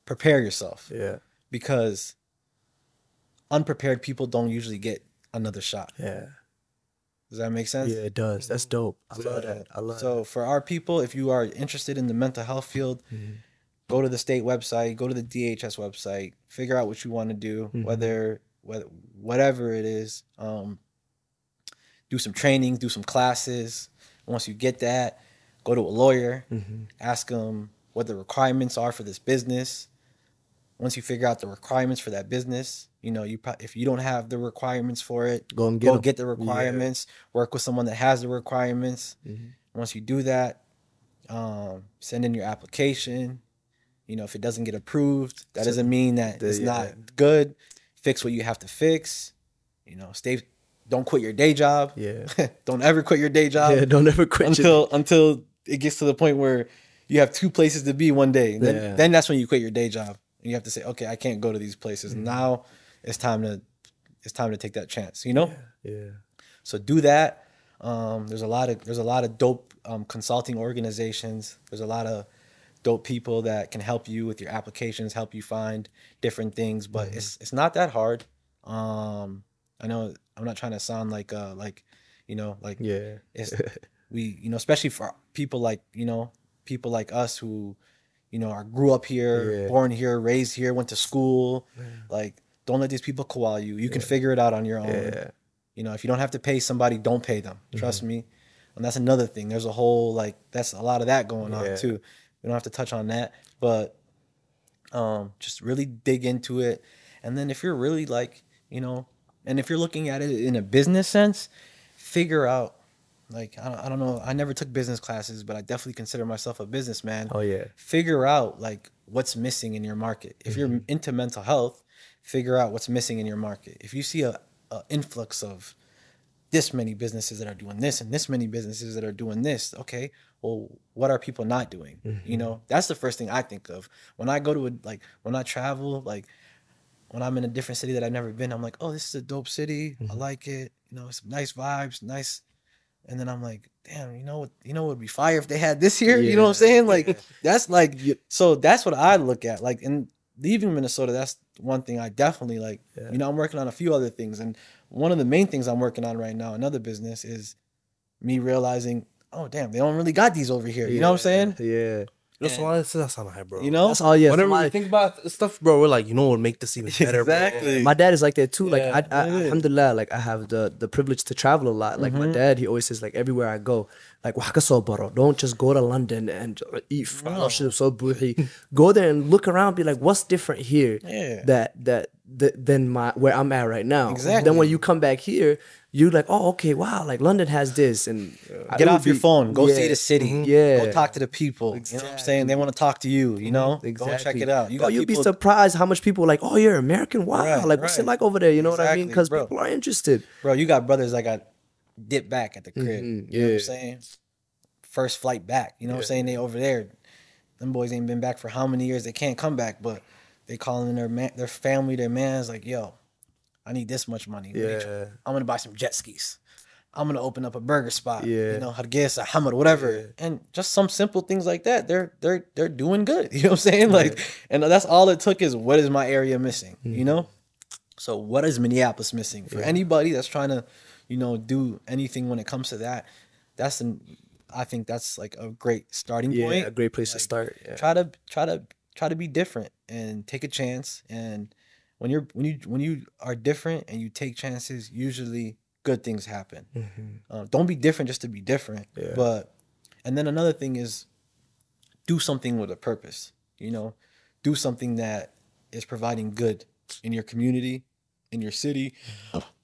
prepare yourself. Because unprepared people don't usually get another shot. Does that make sense? Yeah, it does. That's dope. I love that. I love So for our people, if you are interested in the mental health field, go to the state website, go to the DHS website, figure out what you want to do, whatever it is. Do some trainings, do some classes. Once you get that, go to a lawyer, ask them what the requirements are for this business. Once you figure out the requirements for that business, you know, if you don't have the requirements for it, go get the requirements, work with someone that has the requirements. Once you do that, send in your application. You know, if it doesn't get approved, that doesn't mean that it's not good. Fix what you have to fix. You know, don't quit your day job. Don't ever quit your day job. Don't ever quit until it gets to the point where you have two places to be one day. Then that's when you quit your day job and you have to say, okay, I can't go to these places. Now it's time to take that chance, you know? So do that. There's a lot of dope consulting organizations. There's a lot of dope people that can help you with your applications, help you find different things, but it's not that hard. I know I'm not trying to sound especially for people like us who, grew up here, born here, raised here, went to school. Like Don't let these people koala you. You can figure it out on your own. Yeah. You know, if you don't have to pay somebody, don't pay them. Trust me. And that's another thing. There's a whole, like, that's a lot of that going on too. We don't have to touch on that, but just really dig into it. And then if you're really like, you know, and if you're looking at it in a business sense, figure out, like, I don't know. I never took business classes, but I definitely consider myself a businessman. Oh, yeah. Figure out, like, what's missing in your market. If you're into mental health, figure out what's missing in your market. If you see a influx of this many businesses that are doing this and this many businesses that are doing this, okay, well, what are people not doing? You know, that's the first thing I think of. When I go to, when I travel, like, when I'm in a different city that I've never been, I'm like, oh, this is a dope city. I like it. You know, it's nice vibes, nice. And then I'm like, damn, you know what would be fire if they had this here? Yeah. You know what I'm saying? Like, that's like, so that's what I look at. Like, and leaving Minnesota, that's one thing I definitely like. Yeah. You know, I'm working on a few other things. And one of the main things I'm working on right now, another business, is me realizing, oh, damn, they don't really got these over here. You know what I'm saying? Yeah. You know, Somali says that, bro. You know? That's all, yeah. Whenever we think about stuff, bro, we're like, you know what would make this even better, bro. Yeah. My dad is like that, too. Yeah. Like, I alhamdulillah, like, I have the privilege to travel a lot. Like, my dad, he always says, like, everywhere I go, like, don't just go to London and eat. Go there and look around, be like, what's different here than where I'm at right now? Exactly. Then when you come back here, you're like, oh, okay, wow, like London has this. And get off your phone. Go see the city. Go talk to the people. Exactly. You know what I'm saying? They want to talk to you, you know? Exactly. Go check it out. You you'd be surprised how much people are like, oh, you're American? Wow. Right, like, what's it like over there? You know what I mean? Because people are interested. Bro, you got brothers that got dipped back at the crib. You know what I'm saying? First flight back. You know what I'm saying? They over there. Them boys ain't been back for how many years? They can't come back, but they calling their family, their man's like, yo, I need this much money. Yeah. I'm going to buy some jet skis. I'm going to open up a burger spot. Yeah. You know, hargis, hamad, whatever. Yeah. And just some simple things like that. They're doing good. You know what I'm saying? Like, and that's all it took is, what is my area missing? You know? So what is Minneapolis missing? For anybody that's trying to, you know, do anything when it comes to that, that's I think that's like a great starting point. Yeah, a great place to start. Yeah. Try to be different and take a chance. And when you are different and you take chances, usually good things happen. Don't be different just to be different. Yeah. And then another thing is, do something with a purpose. You know, do something that is providing good in your community, in your city,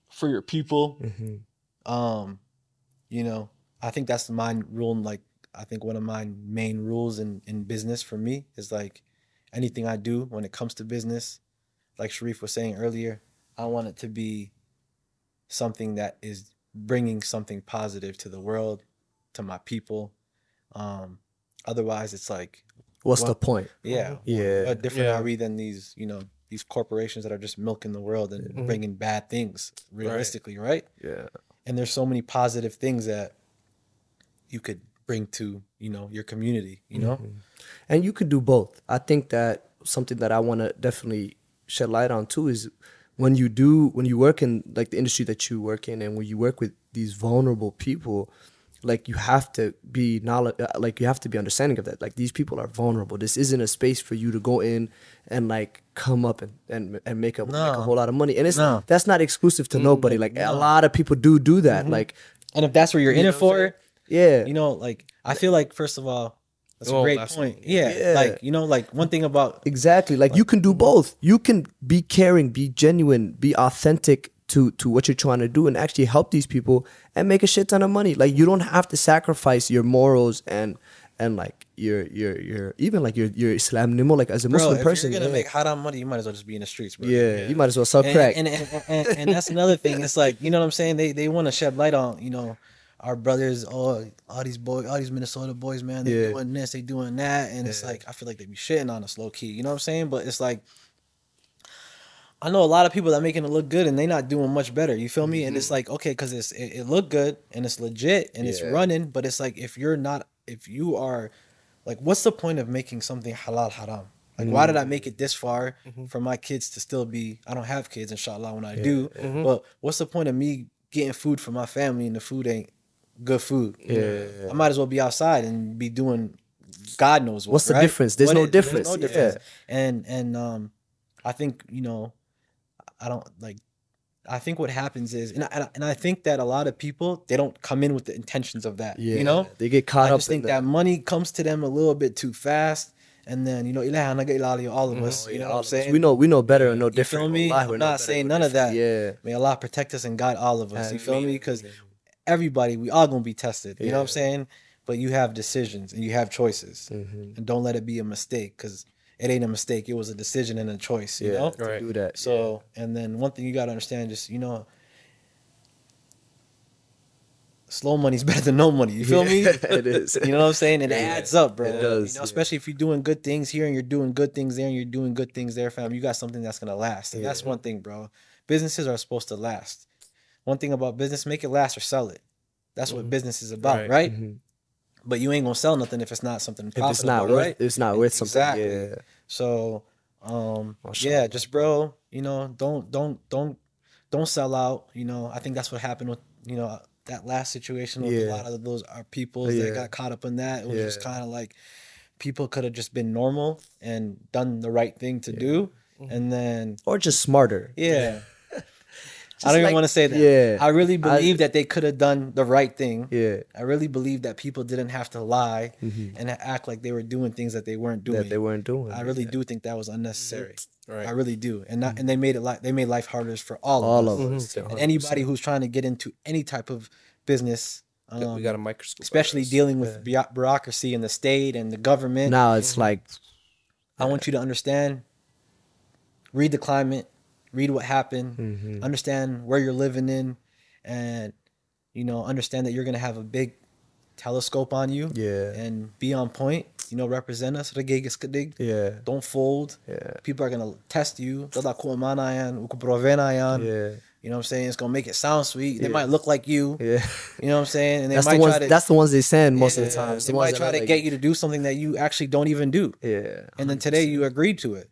for your people. You know, I think that's my rule. Like, I think one of my main rules in business for me is, like, anything I do when it comes to business, like Sharif was saying earlier, I want it to be something that is bringing something positive to the world, to my people. Otherwise, it's like, what's the point? Yeah. Yeah. What different are we than these, you know, these corporations that are just milking the world and bringing bad things realistically, right? Yeah. And there's so many positive things that you could bring to, you know, your community, you know? And you could do both. I think that something that I want to definitely shed light on too is, when you work in, like, the industry that you work in, and when you work with these vulnerable people, like, you have to be understanding of that. Like, these people are vulnerable. This isn't a space for you to go in and, like, come up and make up like a whole lot of money. And it's that's not exclusive to nobody. Like, a lot of people do that. Like, and if that's what you're in it for, yeah, you know, like, I feel like, first of all, that's a great point. Yeah. Like, you know, like, one thing about... Exactly. Like, you can do both. You can be caring, be genuine, be authentic to what you're trying to do, and actually help these people and make a shit ton of money. Like, you don't have to sacrifice your morals and like, your even, like, your Islam anymore. Like, as a Muslim person, you're going to make haram money, you might as well just be in the streets, bro. Yeah. You might as well sell crack. And that's another thing. It's like, you know what I'm saying? They want to shed light on, you know, our brothers, all these Minnesota boys, man, they doing this, they doing that, and it's like, I feel like they be shitting on us low key, you know what I'm saying? But it's like, I know a lot of people that making it look good and they not doing much better, you feel me? And it's like, okay, because it look good and it's legit and it's running, but it's like, if you are, like, what's the point of making something halal haram? Like, why did I make it this far for my kids to still be? I don't have kids, inshallah, when I do, but what's the point of me getting food for my family and the food ain't good food? Yeah. I might as well be outside and be doing God knows what. What's the difference? There's no difference. There's no difference. Yeah. And I think, you know, I don't like, I think what happens is, and I think that a lot of people, they don't come in with the intentions of that, you know? They get caught up. I just think that money comes to them a little bit too fast. And then, you know, all of us, you know what I'm saying? We know better and no different. You feel me? I'm not saying none of that. Yeah. May Allah protect us and guide all of us. You feel me? Because everybody, we all going to be tested. You know what I'm saying? But you have decisions and you have choices. And don't let it be a mistake, because it ain't a mistake. It was a decision and a choice, you know? Right. To do that. So, and then one thing you got to understand, just, you know, slow money's better than no money. You feel me? It is. You know what I'm saying? It adds up, bro. It does. You know, especially if you're doing good things here and you're doing good things there and you're doing good things there, fam. You got something that's going to last. And that's one thing, bro. Businesses are supposed to last. One thing about business, make it last or sell it. That's what business is about, right? But you ain't going to sell nothing if it's not something profitable, if it's not worth, right? It's not worth something. Exactly. Yeah. So, yeah, just, bro, you know, don't sell out. You know, I think that's what happened with, you know, that last situation with a lot of those are people that got caught up in that. It was just kind of like people could have just been normal and done the right thing to do. And then, or just smarter. Just I don't even want to say that. I really believe that they could have done the right thing. I really believe that people didn't have to lie and act like they were doing things that they weren't doing. I really do think that was unnecessary. Right. I really do, and not, and they made it like they made life harder for all of us. And anybody who's trying to get into any type of business, we got a microscope, especially dealing with bureaucracy and the state and the government. Now it's like, I want you to understand. Read the climate, read what happened, understand where you're living in, and you know, understand that you're gonna have a big telescope on you, and be on point. You know, represent us. Don't fold. People are gonna test you. You know what I'm saying? It's gonna make it sound sweet. They might look like you. You know what I'm saying? And they that's the ones they send most of the time. They might try to get you to do something that you actually don't even do. And then today you agreed to it.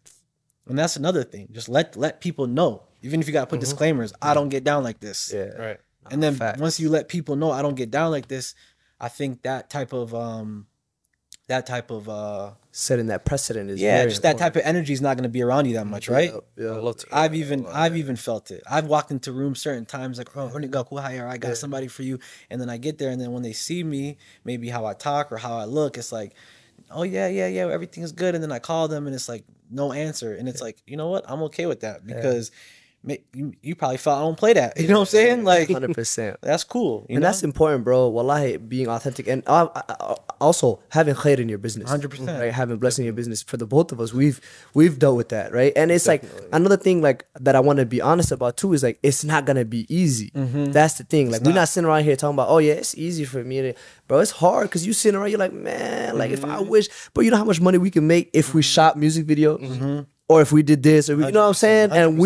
And that's another thing. Just let people know. Even if you gotta put disclaimers, I don't get down like this. And then once you let people know I don't get down like this, I think that type of setting that precedent is just important. That type of energy is not going to be around you that much, right? I've even felt it. I've walked into rooms certain times like, oh, I got somebody for you, and then I get there, and then when they see me, maybe how I talk or how I look, it's like, oh yeah, everything is good, and then I call them and it's like no answer, and it's like, you know what, I'm okay with that, because you probably felt I don't play that. You know what I'm saying? Like 100%. That's cool. And that's important, bro. Wallahi, being authentic and also having khair in your business. 100%. Right? Having blessing in your business. For the both of us, we've dealt with that, right? And it's like another thing like that I want to be honest about too is like it's not gonna be easy. That's the thing. Like we're not sitting around here talking about, oh yeah, it's easy for me to, bro, it's hard because you sitting around, you're like, man, like if I wish, but you know how much money we can make if we shot music videos? Or if we did this, or we, you know what I'm saying? And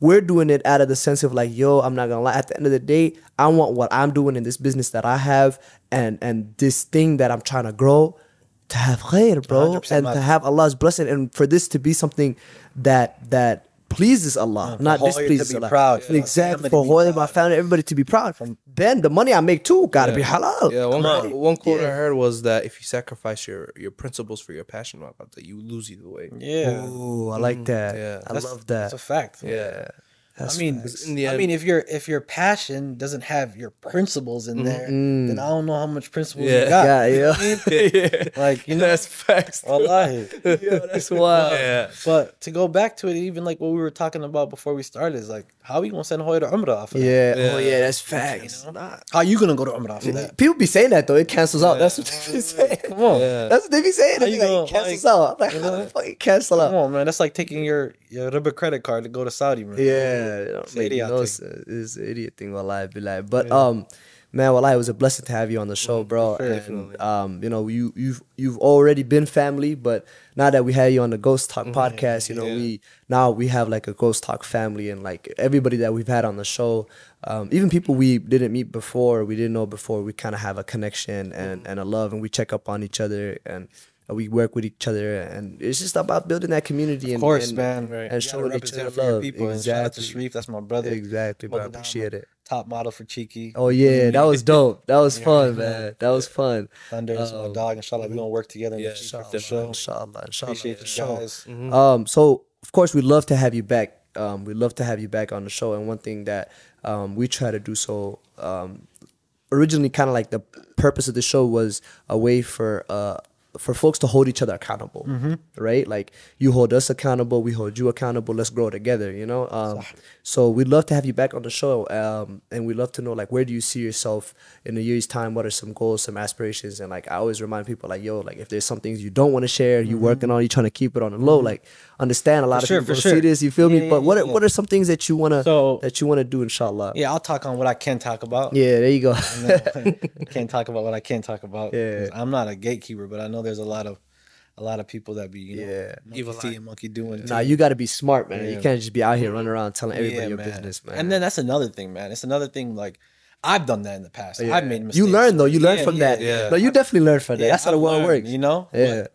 we're doing it out of the sense of like, yo, I'm not gonna lie. At the end of the day, I want what I'm doing in this business that I have and this thing that I'm trying to grow to have khair, bro, and to have Allah's blessing, and for this to be something that pleases Allah, not displeases Allah. Proud, exactly. For whole my family, everybody to be proud. Then the money I make too gotta be halal. Yeah, one quote I heard was that if you sacrifice your principles for your passion, you lose either way. Yeah. Ooh, I like that. Yeah. I love that. That's a fact. Yeah. I mean, if your passion doesn't have your principles in there, then I don't know how much principles you got. Like, you know, that's facts. Wallahi. Yo, that's wild. But to go back to it, even like what we were talking about before we started is like, how are we gonna send Hoya to Umrah off of that? Oh yeah, that's facts. You know? How are you gonna go to Umrah off of that? People be saying that though, it cancels out. That's what they be saying. Come on. That's what they be saying. It cancels out. I'm like, how the fuck it cancel out? Come on, man. That's like taking your Riba credit card to go to Saudi, man. It's an idiot thing, wallahi, billahi. But man, wallahi, it was a blessing to have you on the show, bro. And, you know, you've already been family, but now that we had you on the Ghost Talk podcast, you know, we have like a Ghost Talk family, and like everybody that we've had on the show, even people we didn't meet before, we didn't know before, we kind of have a connection and a love, and we check up on each other and we work with each other, and it's just about building that community. Of course, man. And showing each other love. Exactly. Shout out to Sharif, that's my brother. Exactly, bro. I appreciate it. Top model for Cheeky. Oh yeah, that was dope. That was fun, man. That was fun. Thunder is my dog. Inshallah, we're gonna work together. Yeah, inshallah. Appreciate you guys. So of course we'd love to have you back. We'd love to have you back on the show. And one thing that we try to do, so originally kind of like the purpose of the show was a way for folks to hold each other accountable, right? Like you hold us accountable, we hold you accountable. Let's grow together, you know? So we'd love to have you back on the show. And we'd love to know, like, where do you see yourself in a year's time? What are some goals, some aspirations? And like, I always remind people like, yo, like if there's some things you don't want to share, you working on, you trying to keep it on the low, like understand a lot of people see this, you feel me? But what are some things that you want to, do, inshallah? Yeah. I'll talk on what I can talk about. Yeah. There you go. I can't talk about what I can't talk about. Yeah. I'm not a gatekeeper, but I know there's a lot of people that be, you know, monkey doing. Nah, you got to be smart, man. Yeah. You can't just be out here running around telling everybody your business, man. And then that's another thing, man. It's another thing, like, I've done that in the past. I've made mistakes. You learn, though. You learn from that. Yeah. No, you definitely learn from that. That's how the world works. You know? Yeah. But,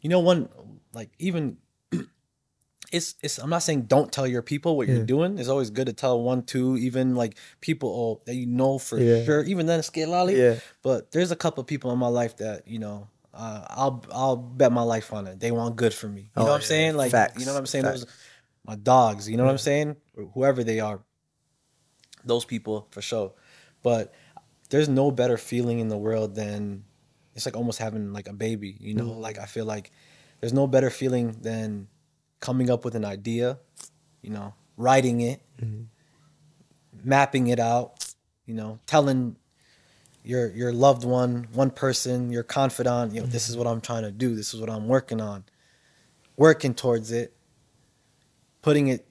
you know, one, like, even, I'm not saying don't tell your people what you're doing. It's always good to tell one, two, even, like, people that you know for sure. Even then, it's lolly. Yeah. But there's a couple of people in my life that, you know, I'll bet my life on it. They want good for me. You know what I'm saying? Like, you know what I'm saying? Those, my dogs, you know what I'm saying? Or whoever they are, those people for sure. But there's no better feeling in the world than, it's like almost having like a baby, you know? Like, I feel like there's no better feeling than coming up with an idea, you know, writing it, mapping it out, you know, telling your loved one, one person, your confidant, you know, this is what I'm trying to do. This is what I'm working on. Working towards it, putting it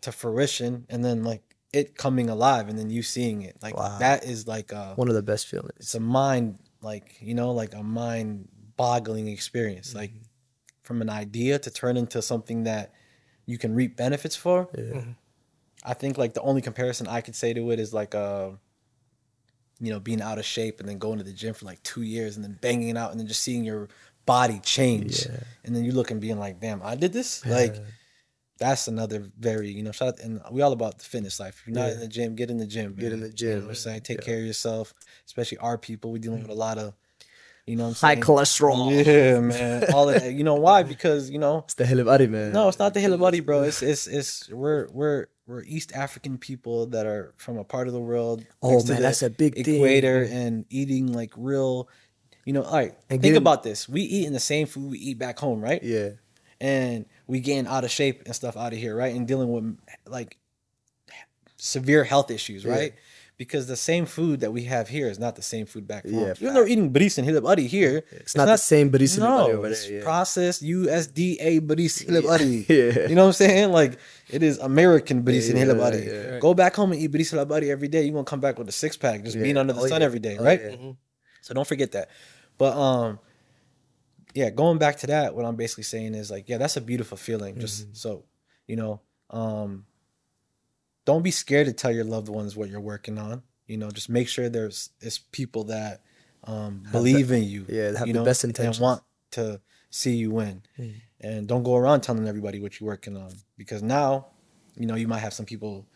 to fruition, and then like it coming alive and then you seeing it. Like that is like one of the best feelings. It's a mind, like, you know, like a mind boggling experience. Like from an idea to turn into something that you can reap benefits for. I think like the only comparison I could say to it is like you know, being out of shape and then going to the gym for like 2 years and then banging it out and then just seeing your body change. And then you look and being like, damn, I did this? Like, that's another very, you know, shout out. And we all about the fitness life. If you're not in the gym, get in the gym. Man. Get in the gym. You know what I'm saying? Take care of yourself, especially our people. We're dealing with a lot of, you know what I'm saying? High cholesterol. Yeah, man. All of that. You know why? Because, you know. It's the Hilibari, man. No, it's not the Hilibari, bro. It's, we're East African people that are from a part of the world. Oh man, that's a big equator thing. And eating like real, you know, all right. And think about this. We eat in the same food we eat back home, right? Yeah. And we getting out of shape and stuff out of here, right? And dealing with like severe health issues, right? Because the same food that we have here is not the same food back home. Yeah, you're not eating baris and hilibari here. It's not the same baris and hilibari over there. It's processed USDA baris hilibari. You know what I'm saying? Like, it is American baris and hilibari. Yeah. Go back home and eat baris hilibari every day. You're going to come back with a six-pack just being under the sun every day, right? So don't forget that. But, yeah, going back to that, what I'm basically saying is, like, yeah, that's a beautiful feeling. Just so, you know, don't be scared to tell your loved ones what you're working on. You know, just make sure there's people that believe in you. Yeah, have the best intentions. And want to see you win. And don't go around telling everybody what you're working on. Because now, you know, you might have some people,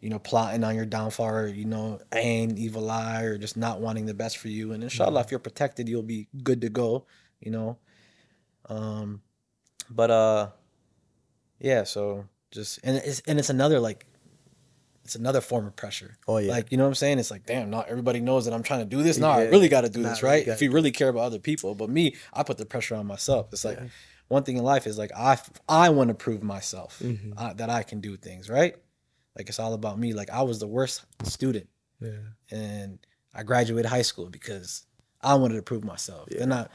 you know, plotting on your downfall or, you know, aim, evil eye, or just not wanting the best for you. And inshallah, if you're protected, you'll be good to go, you know. Yeah, so just, and it's another, like, it's another form of pressure. Oh yeah. Like, you know what I'm saying? It's like, damn, not everybody knows that I'm trying to do this. No, I really got to do this, right? If you really care about other people. But me, I put the pressure on myself. It's like one thing in life is like, I want to prove myself that I can do things, right? Like, it's all about me. Like, I was the worst student. Yeah. And I graduated high school because I wanted to prove myself. Yeah.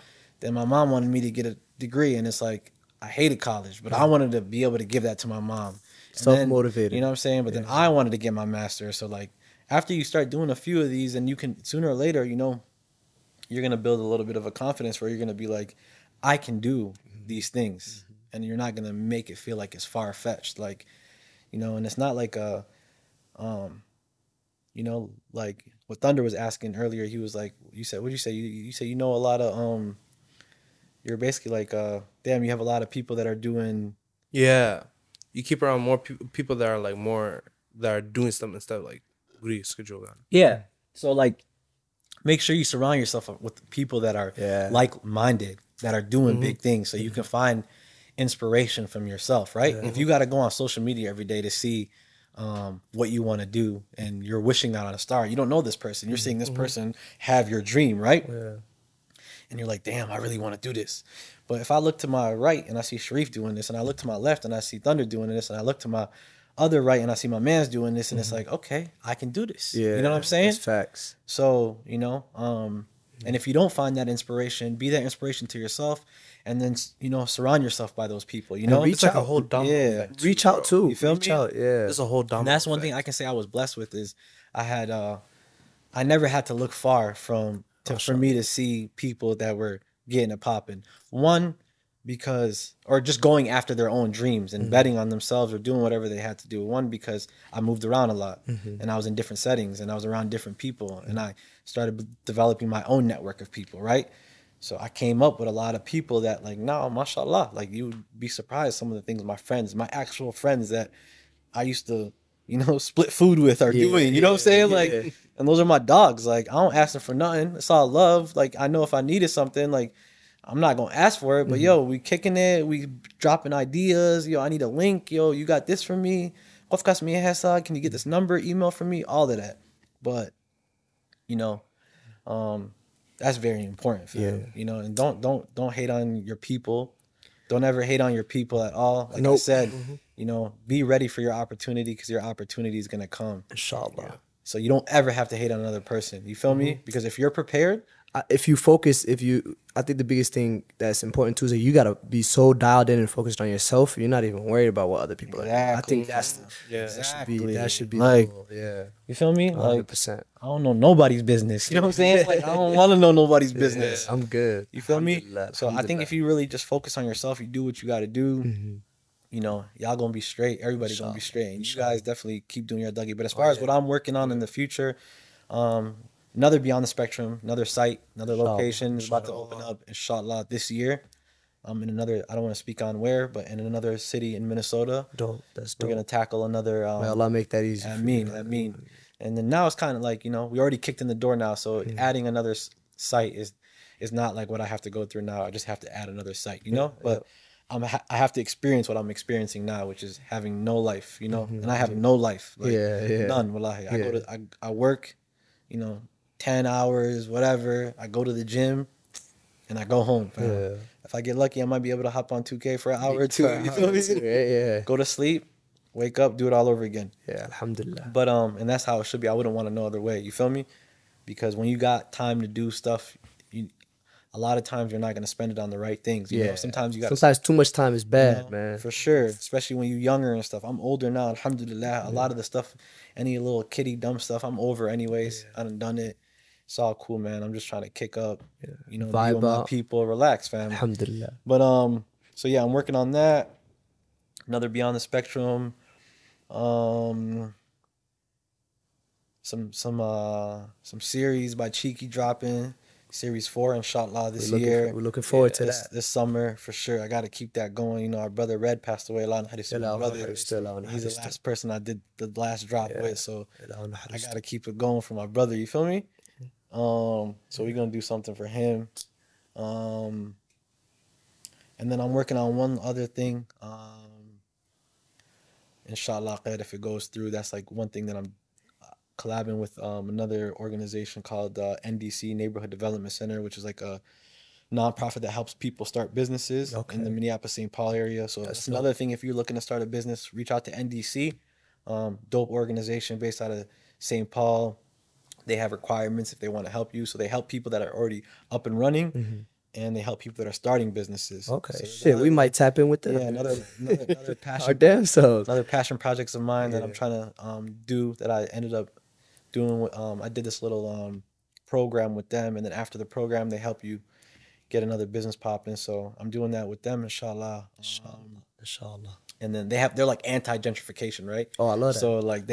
Then my mom wanted me to get a degree. And it's like, I hated college, but I wanted to be able to give that to my mom. Self-motivated. You know what I'm saying? But then I wanted to get my master. So like, after you start doing a few of these, and you can, sooner or later, you know, you're going to build a little bit of a confidence where you're going to be like, I can do these things. And you're not going to make it feel like it's far-fetched. Like, you know, and it's not like a, you know, like what Thunder was asking earlier, he was like, you said, you know, a lot of, you're basically like, damn, you have a lot of people that are doing. Yeah. You keep around more people that are like that are doing stuff instead of like schedule. Yeah. So like, make sure you surround yourself with people that are like minded, that are doing big things. So you can find inspiration from yourself, right? Yeah. If you got to go on social media every day to see what you want to do, and you're wishing out on a star, you don't know this person, you're seeing this person have your dream, right? Yeah. And you're like, damn, I really want to do this. But if I look to my right and I see Sharif doing this, and I look to my left and I see Thunder doing this, and I look to my other right and I see my man's doing this, and it's like, okay, I can do this. Yeah, you know what I'm saying? That's facts. So, you know, and if you don't find that inspiration, be that inspiration to yourself, and then, you know, surround yourself by those people, you know? And reach out. Like a whole domino effect. Reach out too. You feel me? Reach out, yeah. There's a whole domino. And that's one thing I can say I was blessed with is I had, I never had to look far for me to see people that were getting it popping. One, because, or just going after their own dreams and betting on themselves or doing whatever they had to do. One, because I moved around a lot and I was in different settings and I was around different people and I started developing my own network of people, right? So I came up with a lot of people that like, nah, mashallah, like you would be surprised some of the things my friends, my actual friends that I used to, you know, split food with are doing, you know what I'm saying? Like, and those are my dogs. Like, I don't ask them for nothing. It's all love. Like, I know if I needed something, like, I'm not going to ask for it, but yo, we kicking it. We dropping ideas. Yo, I need a link. Yo, you got this for me. Can you get this number, email for me? All of that. But, you know, that's very important. For you, you know, and don't hate on your people. Don't ever hate on your people at all. Like I said, you know, be ready for your opportunity because your opportunity is going to come. Inshallah. Yeah. So you don't ever have to hate on another person. You feel me? Because if you're prepared, if you focus, I think the biggest thing that's important too is that you gotta be so dialed in and focused on yourself. You're not even worried about what other people are doing. I think that's that should be like cool. You feel me? 100%. Like, I don't know nobody's business. You know what I'm saying? Like I don't want to know nobody's business. I'm good. You feel me? So I think if you really just focus on yourself, you do what you gotta do. You know, y'all gonna be straight. Everybody's gonna be straight. And you guys definitely keep doing your Dougie. But as far as what I'm working on in the future, another Beyond the Spectrum, another site, another location is about to open up, inshallah, this year. In another, I don't want to speak on where, but in another city in Minnesota. Dope. That's dope. We're gonna tackle another. May Allah make that easy. I mean. And then now it's kind of like, you know, we already kicked in the door now, so adding another site is not like what I have to go through now. I just have to add another site, you know. But I have to experience what I'm experiencing now, which is having no life, you know. And I have no life. Like, none. Wallahi. I go to I work, you know. 10 hours, whatever. I go to the gym and I go home. If I get lucky, I might be able to hop on 2K for an hour or two. You know what I mean? Go to sleep, wake up, do it all over again. Yeah, alhamdulillah. But and that's how it should be. I wouldn't want to no other way. You feel me? Because when you got time to do stuff, a lot of times you're not gonna spend it on the right things. You know, sometimes too much time is bad, you know, man. For sure. Especially when you're younger and stuff. I'm older now, alhamdulillah. A lot of the stuff, any little kiddie dumb stuff, I'm over anyways. I done it. It's all cool, man. I'm just trying to kick up, you know, vibe with my people, relax, fam. Alhamdulillah. But so yeah, I'm working on that. Another Beyond the Spectrum. Some series by Cheeky dropping. Series 4, inshallah, this year. We're looking forward to that. This summer, for sure. I got to keep that going. You know, our brother Red passed away. He's the last person I did the last drop with. So I got to keep it going for my brother. You feel me? So we're gonna do something for him, and then I'm working on one other thing, inshallah, if it goes through. That's like one thing that I'm collabing with another organization called NDC, Neighborhood Development Center, which is like a nonprofit that helps people start businesses in the Minneapolis-St. Paul area. So that's another thing. If you're looking to start a business, reach out to NDC. Dope organization based out of St. Paul. They have requirements if they want to help you. So they help people that are already up and running, and they help people that are starting businesses. So we might tap in with that. Yeah, another passion. Our damn selves. Another passion projects of mine that I'm trying to do, that I ended up doing. I did this little program with them, and then after the program, they help you get another business popping. So I'm doing that with them, inshallah. Inshallah. And then they're like anti-gentrification, right? Oh, I love that. So like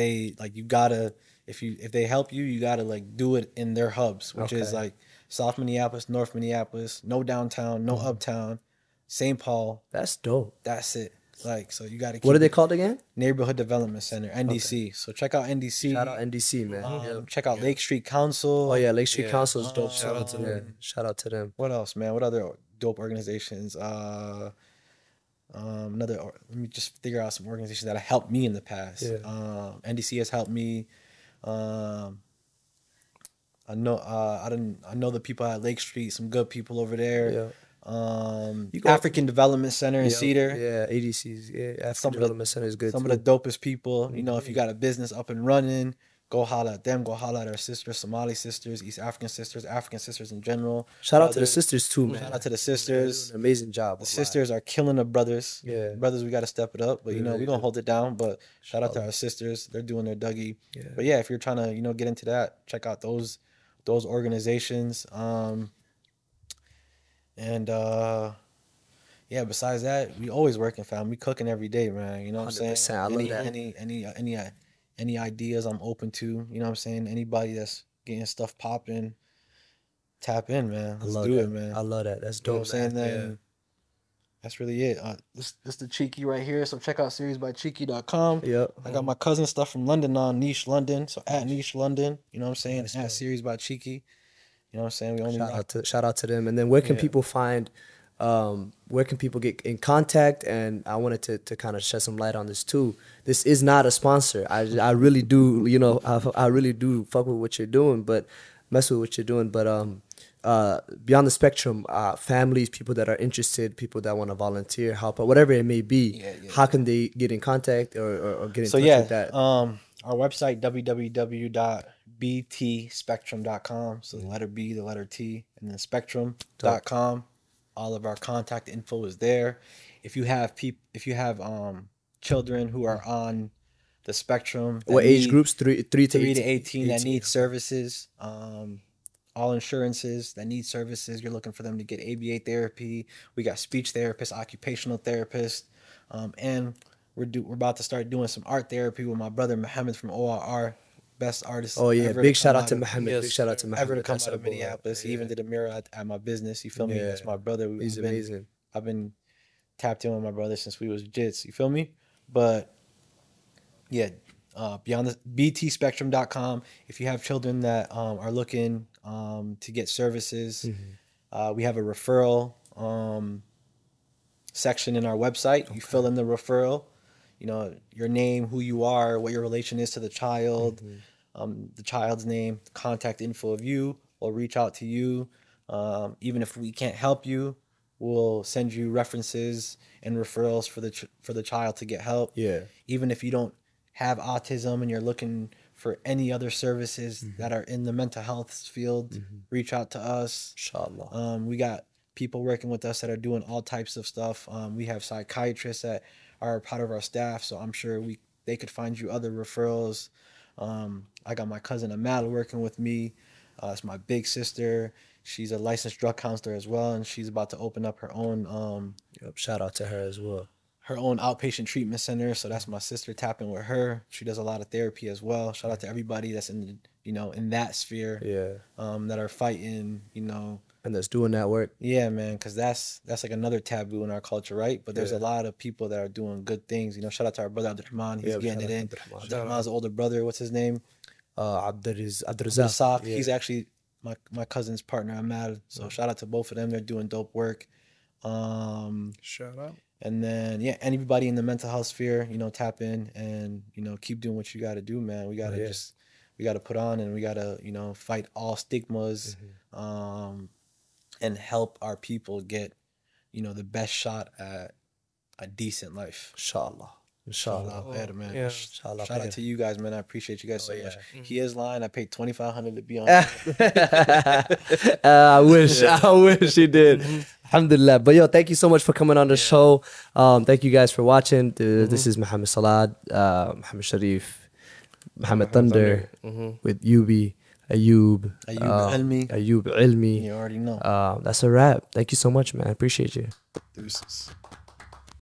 you gotta. If they help you, you gotta like do it in their hubs, which is like South Minneapolis, North Minneapolis, no downtown, no uptown, St. Paul. That's dope. That's it. Like, so you gotta keep. What are they called again? Neighborhood Development Center, NDC. So check out NDC. Shout out NDC, man. Check out Lake Street Council. Oh yeah, Lake Street Council is dope. Shout out to them. Shout out to them. What else, man? What other dope organizations? Let me just figure out some organizations that have helped me in the past. Yeah. NDC has helped me. I know the people at Lake Street, some good people over there. Yeah. African Development Center in Cedar. Yeah, ADC's. Yeah, African Development Center is good. Some of the dopest people. Mm-hmm. You know, if you got a business up and running, go holla at them. Go holla at our sisters, Somali sisters, East African sisters in general. Shout out to the sisters too, man. Shout out to the sisters. An amazing job. The sisters are killing the brothers. Yeah. Brothers, we got to step it up. But, you know, we're going to hold it down. But shout out to our sisters. They're doing their Dougie. Yeah. But, yeah, if you're trying to, you know, get into that, check out those organizations. Yeah, besides that, we always working, fam. We cooking every day, man. You know what I'm saying? I love that. Any ideas I'm open to, you know what I'm saying? Anybody that's getting stuff popping, tap in, man. Let's do it, man. I love that. That's dope, you know what I'm saying? Yeah. That's really it. This the Cheeky right here. So check out series by Cheeky.com. Yep. I got my cousin stuff from London on Niche London. So at Niche London, you know what I'm saying? That's at series by Cheeky. You know what I'm saying? We only shout out to them. And then where can people find... where can people get in contact? And I wanted to kind of shed some light on this too. This is not a sponsor. I really do, you know, I really do fuck with what you're doing, but mess with what you're doing. But Beyond the Spectrum, families, people that are interested, people that want to volunteer, help out, whatever it may be, how can they get in contact or get in touch with that? Our website, www.btspectrum.com. So the letter B, the letter T, and then spectrum.com. All of our contact info is there. If you have children who are on the spectrum, what age groups? Three to 18 that need services, all insurances that need services. You're looking for them to get ABA therapy. We got speech therapists, occupational therapists, and we're about to start doing some art therapy with my brother Muhammad from ORR. Best artist. Oh yeah, big shout out to Mohammed. Big shout out to Mohammed. Ever to come out of Minneapolis. He even did a mural at my business. You feel me? That's my brother. He's amazing. I've been tapped in with my brother since we was jits. You feel me? But yeah, beyond the btspectrum.com. If you have children that are looking to get services, we have a referral section in our website. You fill in the referral. You know, your name, who you are, what your relation is to the child. The child's name, contact info of you, we'll reach out to you. Even if we can't help you, we'll send you references and referrals for the child to get help. Yeah. Even if you don't have autism and you're looking for any other services that are in the mental health field, reach out to us. Inshallah. We got people working with us that are doing all types of stuff. We have psychiatrists that are part of our staff, so I'm sure they could find you other referrals. I got my cousin Amal working with me. It's my big sister. She's a licensed drug counselor as well, and she's about to open up her own. Shout out to her as well. Her own outpatient treatment center. So that's my sister tapping with her. She does a lot of therapy as well. Shout out to everybody that's in the, you know, in that sphere. Yeah. That are fighting, you know. And that's doing that work. Yeah, man, because that's like another taboo in our culture, right? But there's a lot of people that are doing good things. You know, shout out to our brother Abdurrahman. He's getting it in. Abdurrahman's older brother. What's his name? Abdurazak. Yeah. He's actually my cousin's partner, Ahmad. So shout out to both of them. They're doing dope work. Shout out. And then, yeah, anybody in the mental health sphere, you know, tap in and, you know, keep doing what you got to do, man. We got to we got to put on and we got to, you know, fight all stigmas. And help our people get, you know, the best shot at a decent life. Inshallah. Inshallah. Man. Yeah. Inshallah. Shout out to you guys, man. I appreciate you guys so much. He is lying. I paid $2,500 to be on. I wish he did. Alhamdulillah. But yo, thank you so much for coming on the show. Thank you guys for watching. This is Muhammad Salad, Muhammad Sharif, Muhammad Thunder with Yubi. Ayub Ilmi. You already know. That's a wrap. Thank you so much, man. I appreciate you. Deuces.